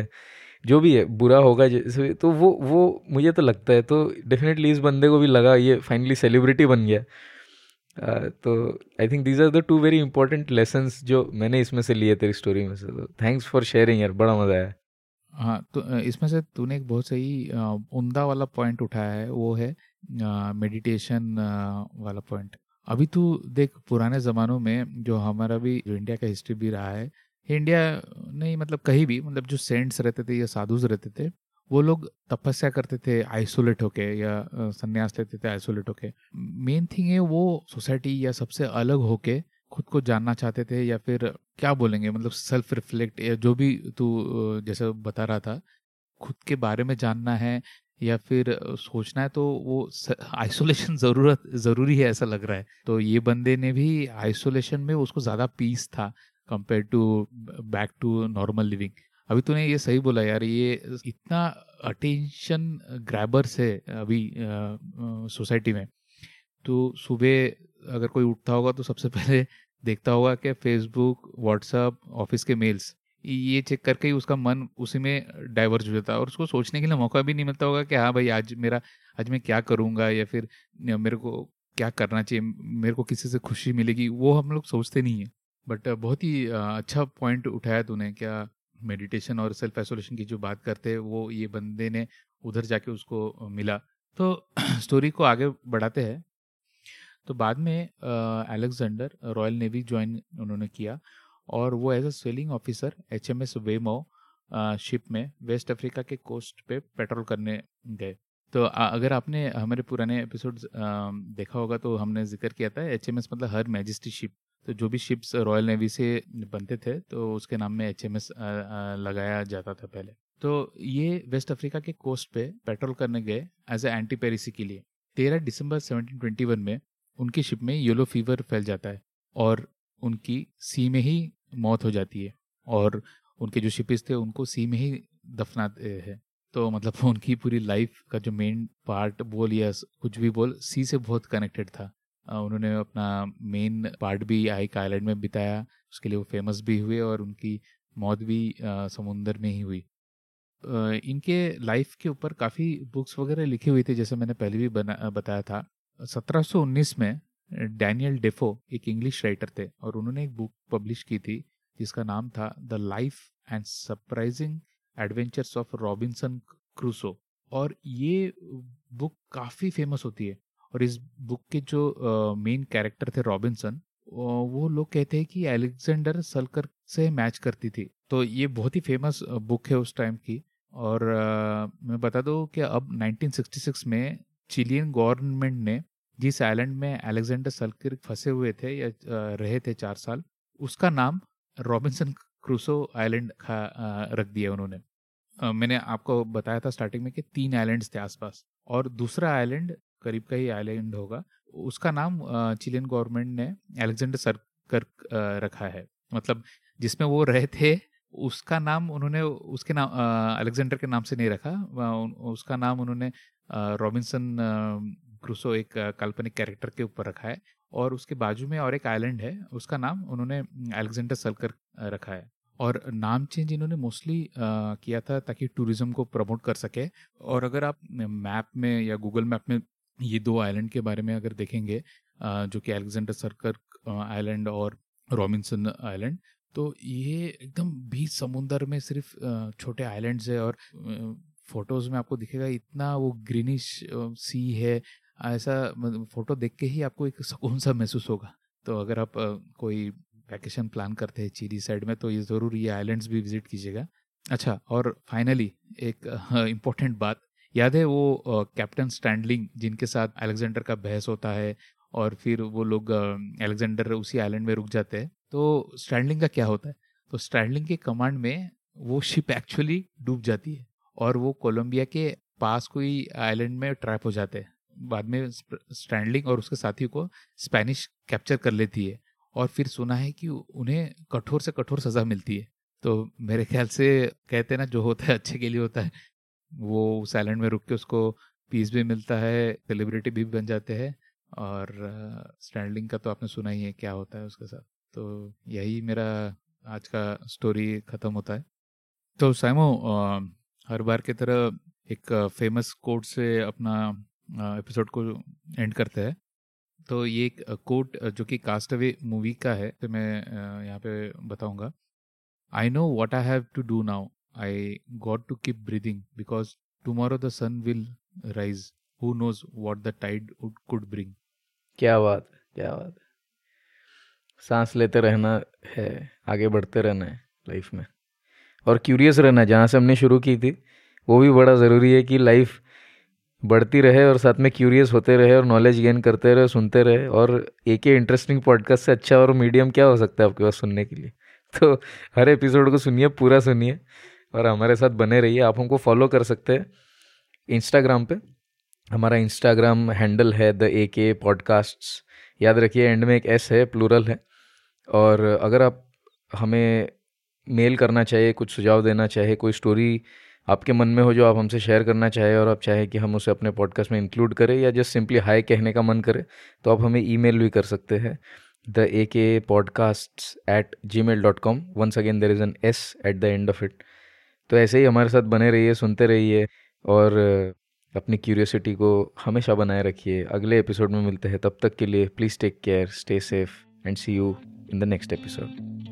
जो भी है बुरा होगा जैसे, तो वो वो मुझे तो लगता है, तो डेफिनेटली इस बंदे को भी लगा ये फाइनली सेलिब्रिटी बन गया। uh, तो I think these are the two very important lessons जो मैंने इसमें से लिए तेरी स्टोरी में से। तो थैंक्स फॉर शेयरिंग यार, बड़ा मज़ा आया। हाँ, तो इसमें से तूने एक बहुत सही उम्दा वाला पॉइंट उठाया है, वो है मेडिटेशन वाला पॉइंट। अभी तू देख पुराने ज़मानों में जो हमारा भी जो इंडिया का हिस्ट्री भी रहा है, इंडिया नहीं मतलब कहीं भी, मतलब जो सेंट्स रहते थे या साधुज रहते थे वो लोग तपस्या करते थे आइसोलेट होके, या संन्यास लेते थे आइसोलेट होके। मेन थिंग है वो सोसाइटी या सबसे अलग होके खुद को जानना चाहते थे, या फिर क्या बोलेंगे मतलब सेल्फ रिफ्लेक्ट, या जो भी तू जैसे बता रहा था खुद के बारे में जानना है या फिर सोचना है, तो वो आइसोलेशन ज़रूरत ज़रूरी है ऐसा लग रहा है। तो ये बंदे ने भी आइसोलेशन में उसको ज़्यादा पीस था compare to back to normal living. अभी तूने ये सही बोला यार, ये इतना अटेंशन ग्रैबर्स है अभी सोसाइटी में। तो सुबह अगर कोई उठता होगा तो सबसे पहले देखता होगा कि फेसबुक, व्हाट्सएप, ऑफिस के मेल्स, ये चेक करके ही उसका मन उसी में डाइवर्ज हो जाता है और उसको सोचने के लिए मौका भी नहीं मिलता होगा कि हाँ भाई आज मेरा आज मैं क्या करूँगा या फिर मेरे को क्या करना चाहिए, मेरे को किसी से खुशी मिलेगी, वो हम लोग सोचते नहीं है। बट बहुत ही अच्छा पॉइंट उठाया तूने, क्या मेडिटेशन और सेल्फ आइसोलेशन की जो बात करते हैं वो ये बंदे ने उधर जाके उसको मिला। तो स्टोरी को आगे बढ़ाते हैं। तो बाद में अलेक्जेंडर रॉयल नेवी ज्वाइन उन्होंने किया और वो as a sailing officer H M S Weymouth ship में वेस्ट अफ्रीका के कोस्ट पे पेट्रोल करने गए। तो अगर आपने हमारे पुराने एपिसोड देखा होगा तो हमने जिक्र किया था एच एम एस मतलब हर मैजेस्टी शिप, तो जो भी शिप्स रॉयल नेवी से बनते थे तो उसके नाम में एच एम एस लगाया जाता था पहले। तो ये वेस्ट अफ्रीका के कोस्ट पे पेट्रोल करने गए एज ए एंटी पेरिसी के लिए। तेरह दिसंबर सेवनटीन ट्वेंटी वन में उनकी शिप में येलो फीवर फैल जाता है और उनकी सी में ही मौत हो जाती है और उनके जो शिपिस थे उनको सी में ही दफनाते हैं। तो मतलब उनकी पूरी लाइफ का जो मेन पार्ट बोल या कुछ भी बोल, सी से बहुत कनेक्टेड था। उन्होंने अपना मेन पार्ट भी आइक आइलैंड में बिताया, उसके लिए वो फेमस भी हुए और उनकी मौत भी समुंदर में ही हुई। इनके लाइफ के ऊपर काफ़ी बुक्स वगैरह लिखी हुई थी, जैसे मैंने पहले भी बना बताया था। सत्रह सौ उन्नीस में डैनियल डेफो एक इंग्लिश राइटर थे और उन्होंने एक बुक पब्लिश की थी जिसका नाम था the life and surprising adventures of Robinson Crusoe, और ये बुक काफ़ी फेमस होती है। और इस बुक के जो मेन uh, कैरेक्टर थे रॉबिन्सन, वो लोग कहते हैं कि अलेक्जेंडर सल्कर्क से मैच करती थी। तो ये बहुत ही फेमस बुक है उस टाइम की। और uh, मैं बता दूँ कि अब नाइनटीन सिक्सटी सिक्स में चिलियन गवर्नमेंट ने जिस आइलैंड में अलेक्जेंडर सल्कर्क फंसे हुए थे या रहे थे चार साल, उसका नाम रॉबिन्सन क्रूसो आइलैंड का रख दिया उन्होंने। मैंने आपको बताया था स्टार्टिंग में कि तीन आइलैंड्स थे आसपास और दूसरा आइलैंड करीब का ही आइलैंड होगा, उसका नाम चिलियन गवर्नमेंट ने अलेक्जेंडर सल्कर्क रखा है। मतलब जिसमें वो रहे थे उसका नाम उन्होंने उसके नाम अलेक्जेंडर के नाम से नहीं रखा, उसका नाम उन्होंने रॉबिन्सन क्रूसो एक काल्पनिक कैरेक्टर के ऊपर रखा है। और उसके बाजू में और एक आइलैंड है, उसका नाम उन्होंने अलेक्जेंडर सल्कर्क रखा है। और नाम चेंज इन्होंने मोस्टली किया था ताकि टूरिज्म को प्रमोट कर सके। और अगर आप मैप में या गूगल मैप में ये दो आइलैंड के बारे में अगर देखेंगे, जो कि अलेक्जेंडर सल्कर्क आइलैंड और रॉबिन्सन आइलैंड, तो ये एकदम बीच समुंदर में सिर्फ छोटे आइलैंड्स है और फोटोज़ में आपको दिखेगा इतना वो ग्रीनिश सी है, ऐसा फ़ोटो देख के ही आपको एक सुकून सा महसूस होगा। तो अगर आप कोई वैकेशन प्लान करते हैं चिली साइड में तो ये ज़रूर ये आइलैंड्स भी विजिट कीजिएगा। अच्छा, और फाइनली एक इम्पोर्टेंट बात याद है, वो कैप्टन स्ट्रैडलिंग जिनके साथ अलेक्जेंडर का बहस होता है और फिर वो लोग अलेक्जेंडर उसी आइलैंड में रुक जाते हैं, तो स्ट्रैडलिंग का क्या होता है? तो स्ट्रैडलिंग के कमांड में वो शिप एक्चुअली डूब जाती है और वो कोलंबिया के पास कोई आइलैंड में ट्रैप हो जाते हैं। बाद में स्ट्रैडलिंग और उसके साथियों को स्पेनिश कैप्चर कर लेती है और फिर सुना है कि उन्हें कठोर से कठोर सज़ा मिलती है। तो मेरे ख्याल से कहते हैं ना, जो होता है अच्छे के लिए होता है। वो उस आइलैंड में रुक के उसको पीस भी मिलता है, सेलिब्रिटी भी बन जाते हैं, और स्ट्रैडलिंग का तो आपने सुना ही है क्या होता है उसके साथ। तो यही मेरा आज का स्टोरी ख़त्म होता है। तो साइमो, हर बार की तरह एक फेमस कोट से अपना एपिसोड को एंड करते हैं। तो ये एक कोट जो कि कास्टअवे मूवी का है, तो मैं यहाँ पे बताऊँगा। I know what I have to do now, I got to keep breathing because tomorrow the sun will rise, who knows what the tide could bring. क्या बात, क्या बात। सांस लेते रहना है, आगे बढ़ते रहना है लाइफ में, और क्यूरियस रहना है। जहाँ से हमने शुरू की थी वो भी बड़ा ज़रूरी है कि लाइफ बढ़ती रहे और साथ में क्यूरियस होते रहे और नॉलेज गेन करते रहे, सुनते रहे। और एक ही इंटरेस्टिंग पॉडकास्ट से अच्छा और मीडियम क्या हो सकता है आपके पास सुनने के लिए। तो हर एपिसोड को सुनिए, पूरा सुनिए और हमारे साथ बने रहिए। आप हमको फॉलो कर सकते हैं इंस्टाग्राम पे। हमारा इंस्टाग्राम हैंडल है द ए के पॉडकास्ट्स, याद रखिए एंड में एक एस है, प्लूरल है। और अगर आप हमें मेल करना चाहिए, कुछ सुझाव देना चाहिए, कोई स्टोरी आपके मन में हो जो आप हमसे शेयर करना चाहें और आप चाहें कि हम उसे अपने पॉडकास्ट में इंक्लूड करें या जस्ट सिंपली हाय कहने का मन करे, तो आप हमें ईमेल भी कर सकते हैं the A K podcasts at G mail dot com. Once again there is an S at the end of it. तो ऐसे ही हमारे साथ बने रहिए, सुनते रहिए और अपनी क्यूरियोसिटी को हमेशा बनाए रखिए। अगले एपिसोड में मिलते हैं, तब तक के लिए please take care, stay safe and see you in the next episode.